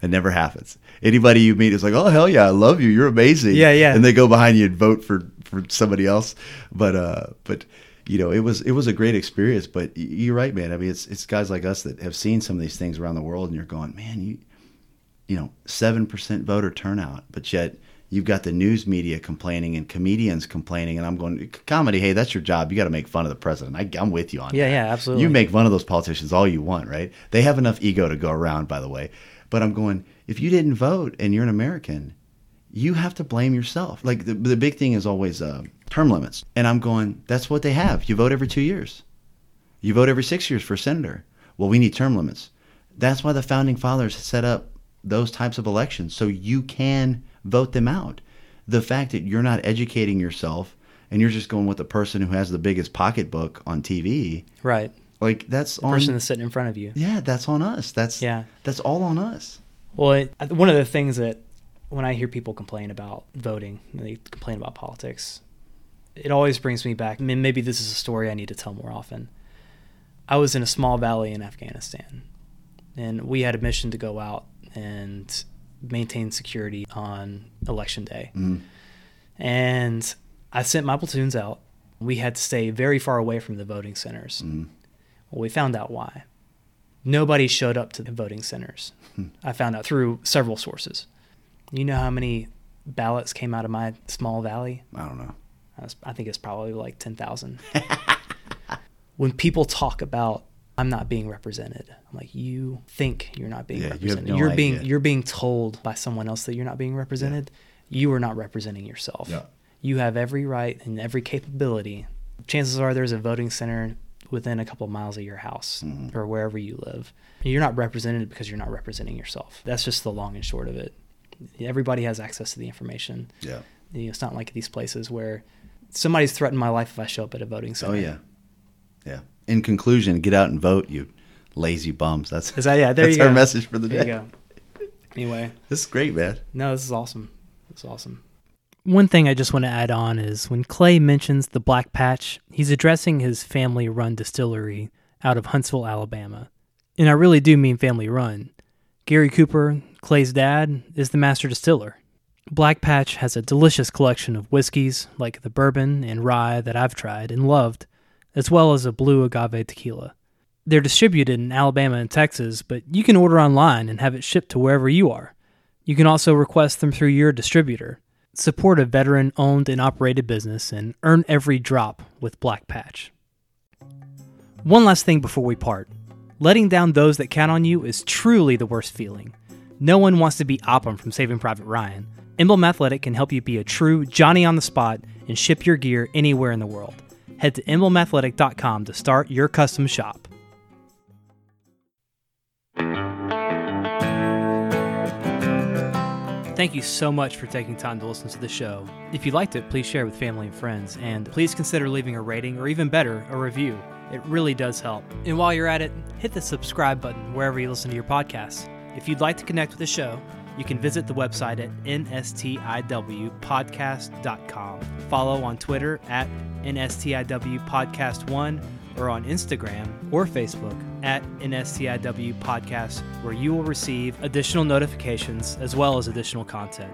It never happens. Anybody you meet is like, oh, hell yeah, I love you. You're amazing. Yeah, yeah. And they go behind you and vote for somebody else. But you know, it was a great experience. But you're right, man. I mean, it's guys like us that have seen some of these things around the world, and you're going, man, you know, 7% voter turnout, but yet you've got the news media complaining and comedians complaining, and I'm going, comedy, hey, that's your job. You got to make fun of the president. I'm with you on that. Yeah, absolutely. You make fun of those politicians all you want, right? They have enough ego to go around, by the way. But I'm going, if you didn't vote and you're an American, you have to blame yourself. Like the big thing is always term limits. And I'm going, that's what they have. You vote every 2 years. You vote every 6 years for a senator. Well, we need term limits. That's why the founding fathers set up those types of elections, so you can vote them out. The fact that you're not educating yourself and you're just going with the person who has the biggest pocketbook on TV. Right. Like that's the person that's sitting in front of you. Yeah, that's on us. That's all on us. Well, one of the things that when I hear people complain about voting, they complain about politics, it always brings me back. I mean, maybe this is a story I need to tell more often. I was in a small valley in Afghanistan, and we had a mission to go out and maintain security on election day. Mm. And I sent my platoons out. We had to stay very far away from the voting centers. Mm. Well, we found out why. Nobody showed up to the voting centers. I found out through several sources. You know how many ballots came out of my small valley? I don't know. I think it's probably like 10,000. When people talk about I'm not being represented, I'm like, you think you're not being represented. You have no idea. You're being told by someone else that you're not being represented. Yeah. You are not representing yourself. Yeah. You have every right and every capability. Chances are there's a voting center within a couple of miles of your house, mm-hmm. or wherever you live. You're not represented because you're not representing yourself. That's just the long and short of it. Everybody has access to the information. Yeah. You know, it's not like these places where somebody's threatened my life if I show up at a voting center. Oh yeah. Yeah. In conclusion, get out and vote, you lazy bums. That's our message for the day. There you go. Anyway. This is great, man. No, this is awesome. It's awesome. One thing I just want to add on is when Clay mentions the Black Patch, he's addressing his family-run distillery out of Huntsville, Alabama. And I really do mean family-run. Gary Cooper, Clay's dad, is the master distiller. Black Patch has a delicious collection of whiskeys, like the bourbon and rye that I've tried and loved, as well as a blue agave tequila. They're distributed in Alabama and Texas, but you can order online and have it shipped to wherever you are. You can also request them through your distributor. Support a veteran-owned and operated business and earn every drop with Black Patch. One last thing before we part. Letting down those that count on you is truly the worst feeling. No one wants to be Oppen from Saving Private Ryan. Emblem Athletic can help you be a true Johnny on the spot and ship your gear anywhere in the world. Head to emblemathletic.com to start your custom shop. Thank you so much for taking time to listen to the show. If you liked it, please share with family and friends, and please consider leaving a rating or, even better, a review. It really does help. And while you're at it, hit the subscribe button wherever you listen to your podcasts. If you'd like to connect with the show, you can visit the website at nstiwpodcast.com. Follow on Twitter at nstiwpodcast1 or on Instagram or Facebook at nstiwpodcast, where you will receive additional notifications as well as additional content.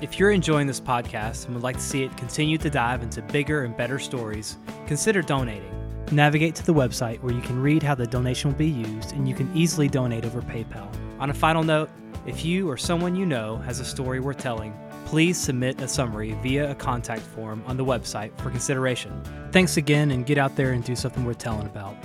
If you're enjoying this podcast and would like to see it continue to dive into bigger and better stories, consider donating. Navigate to the website where you can read how the donation will be used, and you can easily donate over PayPal. On a final note, if you or someone you know has a story worth telling, please submit a summary via a contact form on the website for consideration. Thanks again, and get out there and do something worth telling about.